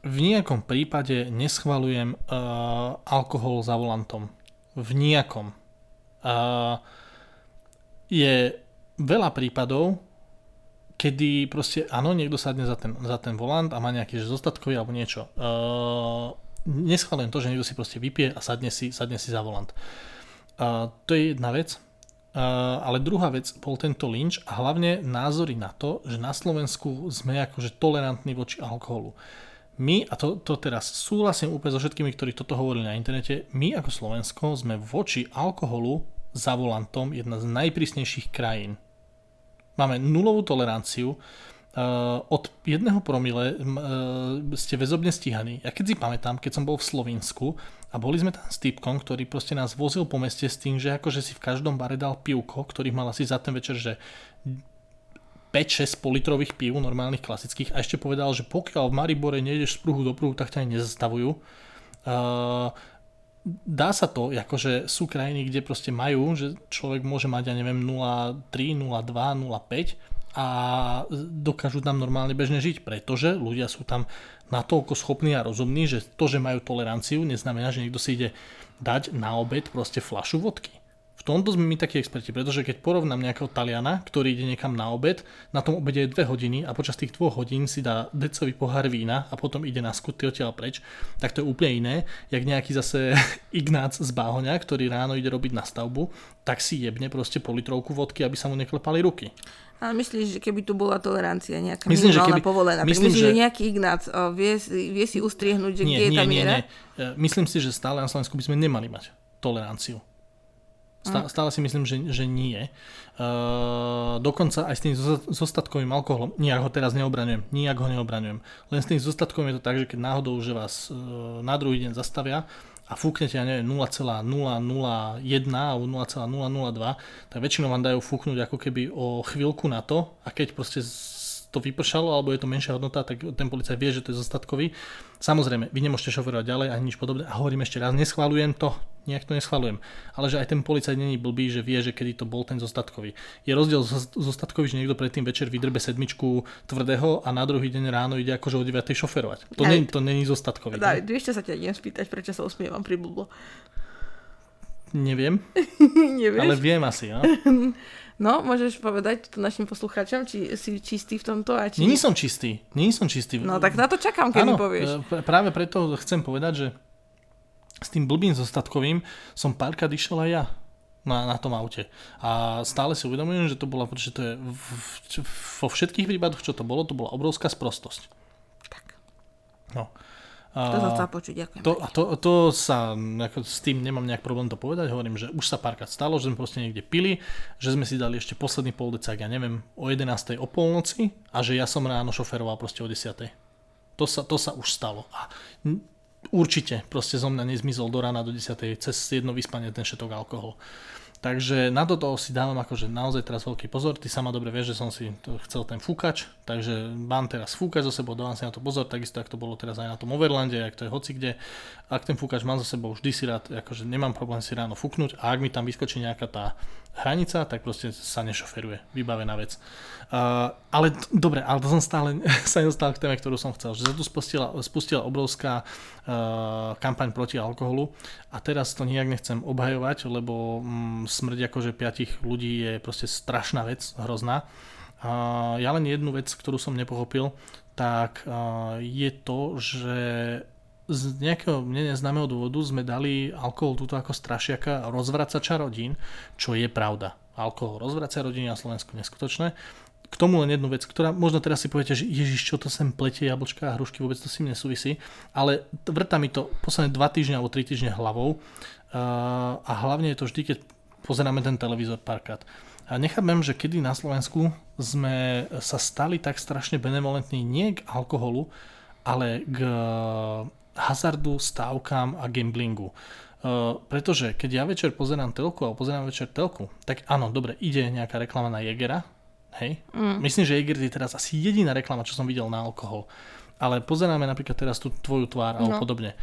v nejakom prípade neschvaľujem e, alkohol za volantom. V nejakom. E, je veľa prípadov, kedy proste, áno, niekto sadne za ten, za ten volant a má nejaké zostatkový alebo niečo. Uh, neschvaľujem to, že niekto si proste vypije a sadne si, sadne si za volant. Uh, to je jedna vec. Uh, ale druhá vec bol tento lynč a hlavne názory na to, že na Slovensku sme akože tolerantní voči alkoholu. My, a to, to teraz súhlasím úplne so všetkými, ktorí toto hovorili na internete, my ako Slovensko sme voči alkoholu za volantom jedna z najprísnejších krajín. Máme nulovú toleranciu, od jedného promile ste väzobne stíhaní. Ja keď si pamätám, keď som bol v Slovinsku a boli sme tam s týpkom, ktorý proste nás vozil po meste s tým, že akože si v každom bare dal pivko, ktorých mal asi za ten večer, že päť šesť politrových pív, normálnych, klasických, a ešte povedal, že pokiaľ v Maribore nejdeš z pruhu do pruhu, tak ťa aj nezastavujú. dá sa to, akože sú krajiny, kde proste majú, že človek môže mať, ja neviem, nula tri, nula dva, nula päť a dokážu tam normálne bežne žiť, pretože ľudia sú tam natoľko schopní a rozumní, že to, že majú toleranciu, neznamená, že niekto si ide dať na obed proste fľašu vodky. V tomto sme my takí experti, pretože keď porovnám nejakého Taliana, ktorý ide niekam na obed, na tom obede je dve hodiny a počas tých dvoch hodín si dá decový pohár vína a potom ide na skuty odtiaľ preč, tak to je úplne iné, jak nejaký zase Ignác z Báhoňa, ktorý ráno ide robiť na stavbu, tak si jebne proste po litrovku vodky, aby sa mu neklepali ruky. Ale myslíš, že keby tu bola tolerancia nejaká myslím, minimálna keby, povolená, myslím, tak myslíš, že, že nejaký Ignác o, vie, vie si ustriehnúť, že nie, kde nie, je tá miera? Nie, nie. Myslím si, že stále na Slovensku by sme nemali mať toleranciu. Stále si myslím, že, že nie. E, dokonca aj s tým zostatkovým alkoholom, nijak ho teraz neobraňujem, nijak ho neobraňujem. Len s tým zostatkovým je to tak, že keď náhodou, že vás e, na druhý deň zastavia a fúknete, ja neviem, nula celá nula nula jedna alebo nula celá nula nula dva, tak väčšinou vám dajú fúknuť ako keby o chvíľku na to a keď proste to vypršalo, alebo je to menšia hodnota, tak ten policajt vie, že to je zostatkový. Samozrejme, vy nemôžete šoferovať ďalej ani nič podobné. A hovorím ešte raz, neschvaľujem to, nejak to neschvaľujem. Ale že aj ten policajt není blbý, že vie, že kedy to bol ten zostatkový. Je rozdiel zostatkový, že niekto predtým večer vydrbe sedmičku tvrdého a na druhý deň ráno ide akože o deviatej šoferovať. To není to není zostatkový. Dávid, ešte sa ťa idem spýtať, prečo sa usmievam pri blblo. Neviem. Ale viem asi, no? No, môžeš povedať to našim poslucháčom, či si čistý v tomto a či... Nie som čistý, nie som čistý. No tak na to čakám, keď mi povieš. Práve preto chcem povedať, že s tým blbým zostatkovým som párkrát išiel aj ja na, na tom aute. A stále si uvedomujem, že to bola, pretože to je v, v, vo všetkých prípadoch, čo to bolo, to bola obrovská sprostosť. Tak. No. To sa chcela počuť, ďakujem. To, to, to sa, ako, s tým nemám nejak problém to povedať, hovorím, že už sa párkrát stalo, že sme proste niekde pili, že sme si dali ešte posledný poldecák, ja neviem, o jedenástej o polnoci a že ja som ráno šoferoval proste o desiatej. To sa, to sa už stalo a určite proste zo mňa nezmizol do rána do desiatej cez jedno vyspanie ten všetok alkohol. Takže na toto si dávam akože naozaj teraz veľký pozor. Ty sama dobre vieš, že som si chcel ten fúkač, takže mám teraz fúkač so sebou, dávam si na to pozor, takisto, ak to bolo teraz aj na tom Overlande, ak to je hocikde. Ak ten fúkač mám so sebou, vždy si rád, akože nemám problém si ráno fúknuť a ak mi tam vyskočí nejaká tá hranica, tak proste sa nešoferuje, vybavená vec. Uh, ale t- dobre, ale to som stále sa nedostal k téme, ktorú som chcel, že sa tu spustila, spustila obrovská uh, kampaň proti alkoholu a teraz to nijak nechcem obhajovať, lebo mm, smrť akože piatich ľudí je proste strašná vec, hrozná. Uh, ja len jednu vec, ktorú som nepochopil, tak uh, je to, že z nejakého mne neznámeho dôvodu sme dali alkohol túto ako strašiaka rozvracača rodín, čo je pravda. Alkohol rozvracia rodiny na Slovensku neskutočné. K tomu len jednu vec, ktorá možno teraz si poviete, že ježiš, čo to sem pletie, jablčka a hrušky, vôbec to s tým nesúvisí, ale vrta mi to posledné dva týždne alebo tri týždne hlavou uh, a hlavne je to vždy, keď pozeráme ten televízor párkrát. A nechápem, že kedy na Slovensku sme sa stali tak strašne benevolentní nie k alkoholu, ale k hazardu, stávkam a gamblingu. Uh, pretože keď ja večer pozerám telku alebo pozerám večer telku, tak áno, dobre, ide nejaká reklama na Jägera, hej? Mm. Myslím, že Jäger je teraz asi jediná reklama, čo som videl na alkohol. Ale pozeráme napríklad teraz tú tvoju tvár alebo no. podobne.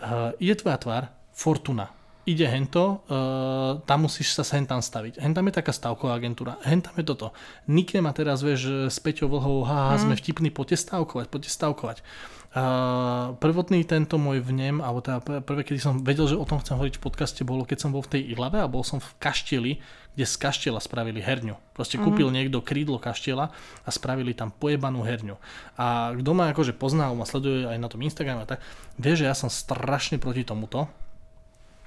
Uh, ide tvoja tvár, Fortuna. Ide hento, uh, tam musíš sa hen tam staviť. Hen tam je taká stávková agentúra, hen tam je toto. Nike ma teraz, vieš, s Peťou Vlhovou, ha, mm. sme vtipní, poďte stávkovať, poďte stávkovať. Uh, prvotný tento môj vnem, alebo teda prvé, kedy som vedel, že o tom chcem hovoriť v podcaste, bolo, keď som bol v tej Ilave a bol som v Kaštieli, kde z Kaštieľa spravili herňu. Proste mm. kúpil niekto krídlo Kaštieľa a spravili tam pojebanú herňu. A kto ma akože pozná, ma sleduje aj na tom Instagrame, tak vie, že ja som strašne proti tomuto.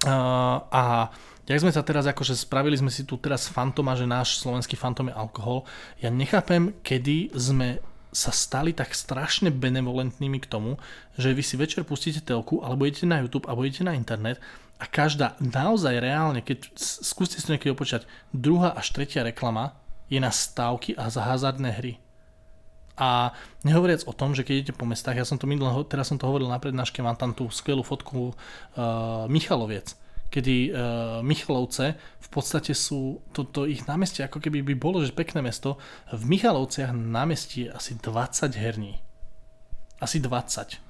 Uh, a jak sme sa teraz akože spravili sme si tu teraz fantoma, že náš slovenský fantom je alkohol, ja nechápem, kedy sme sa stali tak strašne benevolentnými k tomu, že vy si večer pustíte telku alebo idete na YouTube alebo idete na internet a každá naozaj reálne, keď skúste si to niekedy opočítať, druhá až tretia reklama je na stávky a za hazardné hry. A nehovoriac o tom, že keď idete po mestách, ja som to minulého, teraz som to hovoril na prednáške, mám tam tú skvelú fotku uh, Michaloviec, kedy uh, Michalovce v podstate sú, toto ich námestie, ako keby by bolo, že pekné mesto, v Michalovciach námestí je asi dvadsať herní. Asi dvadsať.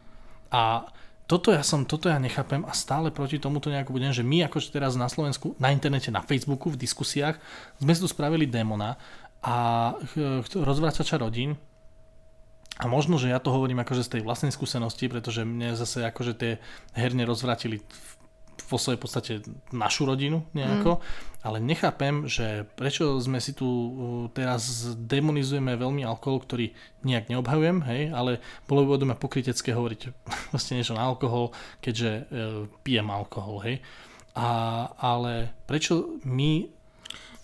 A toto ja som, toto ja nechápem a stále proti tomuto nejako budem, že my akože teraz na Slovensku, na internete, na Facebooku, v diskusiách sme tu spravili démona a rozvrácača rodín. A možno, že ja to hovorím akože z tej vlastnej skúsenosti, pretože mne zase akože tie herne rozvrátili vo svojej podstate našu rodinu nejako, mm. ale nechápem, že prečo sme si tu teraz demonizujeme veľmi alkohol, ktorý nejak neobhajujem, hej, ale bolo by vodomé pokrytecké hovoriť vlastne niečo na alkohol, keďže e, pijem alkohol, hej. A, ale prečo my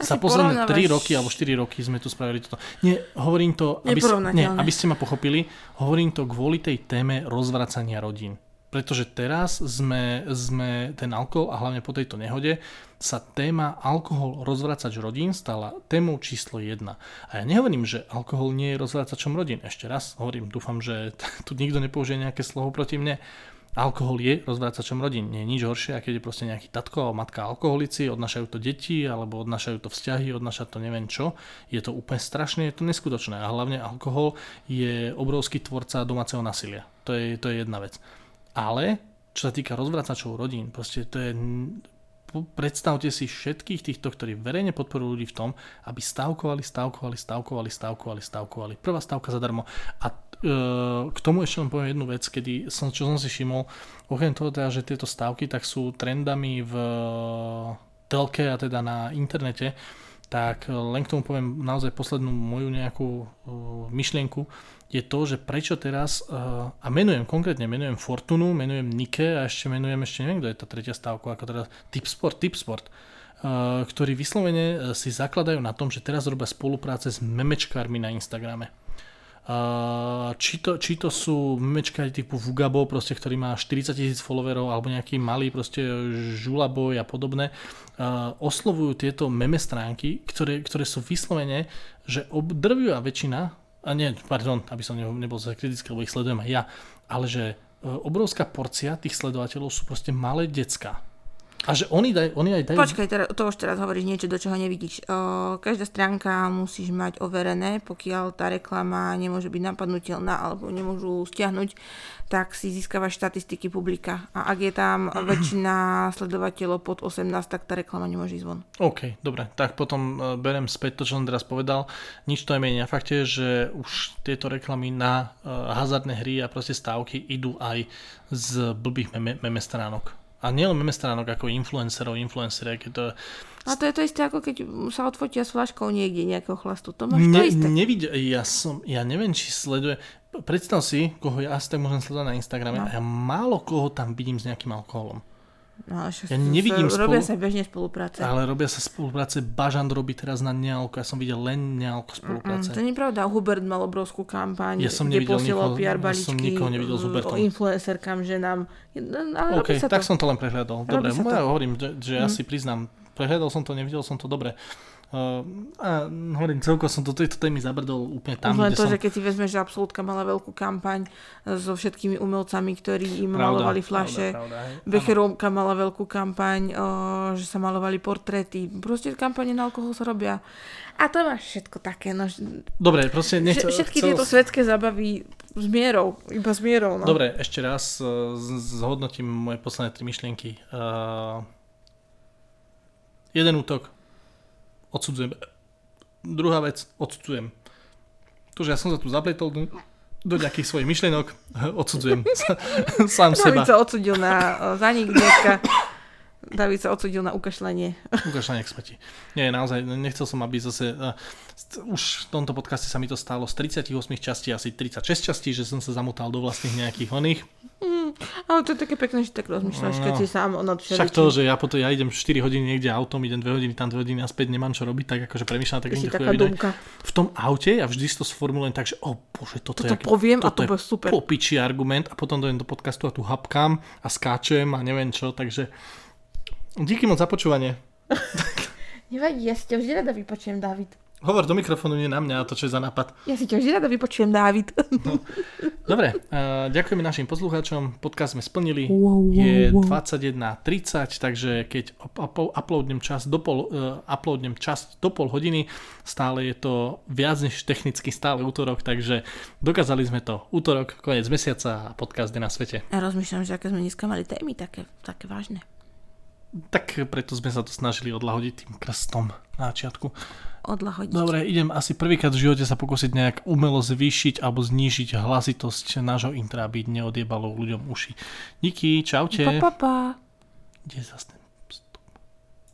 sa posledné tri roky alebo štyri roky sme tu spravili toto. Nie, hovorím to, aby, nie, aby ste ma pochopili, hovorím to kvôli tej téme rozvracania rodín. Pretože teraz sme, sme ten alkohol a hlavne po tejto nehode sa téma alkohol rozvracač rodín stala témou číslo jedna. A ja nehovorím, že alkohol nie je rozvracačom rodín. Ešte raz hovorím, dúfam, že tu nikto nepoužije nejaké slovo proti mne. Alkohol je rozvracačom rodín. Nie je nič horšie, keď je proste nejaký tatko alebo matka alkoholici, odnášajú to deti, alebo odnášajú to vzťahy, odnáša to neviem čo. Je to úplne strašné, je to neskutočné. A hlavne alkohol je obrovský tvorca domáceho násilia. To je, to je jedna vec. Ale, čo sa týka rozvracačov rodín, proste to je... Predstavte si všetkých týchto, ktorí verejne podporujú ľudí v tom, aby stavkovali, stavkovali, stavkovali, stavkovali, stavkovali. Prvá stavka zadarmo. A e, k tomu ešte len poviem jednu vec, kedy som, čo som si všimol, okrem toho teda, že tieto stavky tak sú trendami v telke a teda na internete, tak len k tomu poviem naozaj poslednú moju nejakú uh, myšlienku, je to, že prečo teraz, uh, a menujem konkrétne, menujem Fortunu, menujem Nike a ešte menujem, ešte neviem, kto je tá tretia stávka, ako teraz Tipsport, Tipsport, uh, ktorí vyslovene si zakladajú na tom, že teraz robia spolupráce s memečkármi na Instagrame. Uh, či, to, či to sú mečkari typu Vugabo, proste, ktorý má štyridsať tisíc followerov alebo nejaký malý proste Žulaboj a podobné, uh, oslovujú tieto meme stránky, ktoré, ktoré sú vyslovene, že obdrvivá väčšina, a nie, pardon, aby som nebol za kritický, lebo ich sledujem aj ja, ale že uh, obrovská porcia tých sledovateľov sú proste malé decká. A že oni, daj, oni aj dajú... Počkaj, to už teraz hovoríš niečo, do čoho nevidíš. Každá stránka musíš mať overené, pokiaľ tá reklama nemôže byť napadnutelná alebo nemôžu stiahnuť, tak si získavaš štatistiky publika. A ak je tam väčšina sledovateľov pod osemnásť, tak tá reklama nemôže ísť von. OK, dobre. Tak potom berem späť to, čo som teraz povedal. Nič to nemení na fakte, že už tieto reklamy na hazardné hry a proste stávky idú aj z blbých meme, meme stránok. A nielen meme stránok ako influencerov, influenceriek. To... A to je to isté, ako keď sa odfotia s fľaškou niekde nejakého chlastu. To máš ne, to isté. Nevidel, ja, som, ja neviem, či sleduje... Predstav si, koho ja asi tak môžem sledovať na Instagrame no. A ja málo koho tam vidím s nejakým alkoholom. No, šest, ja nevidím sa, spolu... Robia sa bežne spolupráce. Ale robia sa spolupráce. Bažant robí teraz na nealko. Ja som videl len nealko spolupráce. Mm, to nie je pravda. Hubert mal obrovskú kampaň, ja kde posielal pé er balíčky o influencerkám, ženám. Ale okay, tak to. Som to len prehľadol. Dobre, ja hovorím, že, že ja mm. si priznám. Prehľadol som to, nevidel som to, dobre. Uh, a hovorím, celko som do tejto témy zabrdol úplne tam, Už len kde to, som... že keď si vezmeš, že Absolútka mala veľkú kampaň so všetkými umelcami, ktorí im pravda, malovali fľaše. Becherovka mala veľkú kampaň, o, že sa malovali portréty. Proste kampane na alkohol sa robia. A to máš všetko také. No, dobre, proste... Nechce... Všetky chcel... tieto svetské zabaví s mierou. Iba s mierou. No. Dobre, ešte raz zhodnotím moje posledné tri myšlienky. Uh, jeden útok. Odsudzujem. Druhá vec, odsudzujem. To, že ja som sa tu zapletol do, do nejakých svojich myšlienok, odsudzujem sa, sám David seba. David sa odsudil na zanik dneska. David sa odsudil na ukašľanie. Ukašľanie k smrti. Nie, naozaj, nechcel som, aby zase... Uh, už v tomto podcaste sa mi to stalo z tridsaťosem častí, asi tridsaťšesť častí, že som sa zamotal do vlastných nejakých oných. Mm, ale to je také pekné, že tak rozmýšľaš, no, keď si sám nad všeličím. Však to, že ja potom ja idem štyri hodiny niekde autom, idem dve hodiny, tam dve hodiny a späť nemám čo robiť, tak akože premýšľam, tak niekde chvíľa v tom aute ja vždy si to sformulujem tak, že o oh, bože, toto, toto je, poviem toto a to je super. Popičí argument a potom dojem do podcastu a tu hapkám a skáčem a neviem čo, takže díky moc za počúvanie. Nevadí, ja si ťa vždy rada vypočujem, Dávid. Hovor do mikrofónu, nie na mňa, to čo je za nápad. Ja si ťa vždy rada vypočujem, Dávid. No. Dobre, ďakujeme našim poslucháčom, podcast sme splnili, wow, wow, je dvadsaťjeden tridsať, takže keď uploadnem čas do pol, uploadnem čas do pol hodiny, stále je to viac než technicky stále útorok, takže dokázali sme to útorok, koniec mesiaca a podcast je na svete. Ja rozmýšľam, že aké sme dneska mali témy, také, také vážne. Tak preto sme sa to snažili odlahodiť tým krstom na začiatku. Odlahodiť. Dobre, idem asi prvýkrát v živote sa pokúsiť nejak umelo zvýšiť alebo znížiť hlasitosť nášho intra, aby neodiebalo ľuďom uši. Díky, čaute. Pa, pa, pa. Kde je zase ten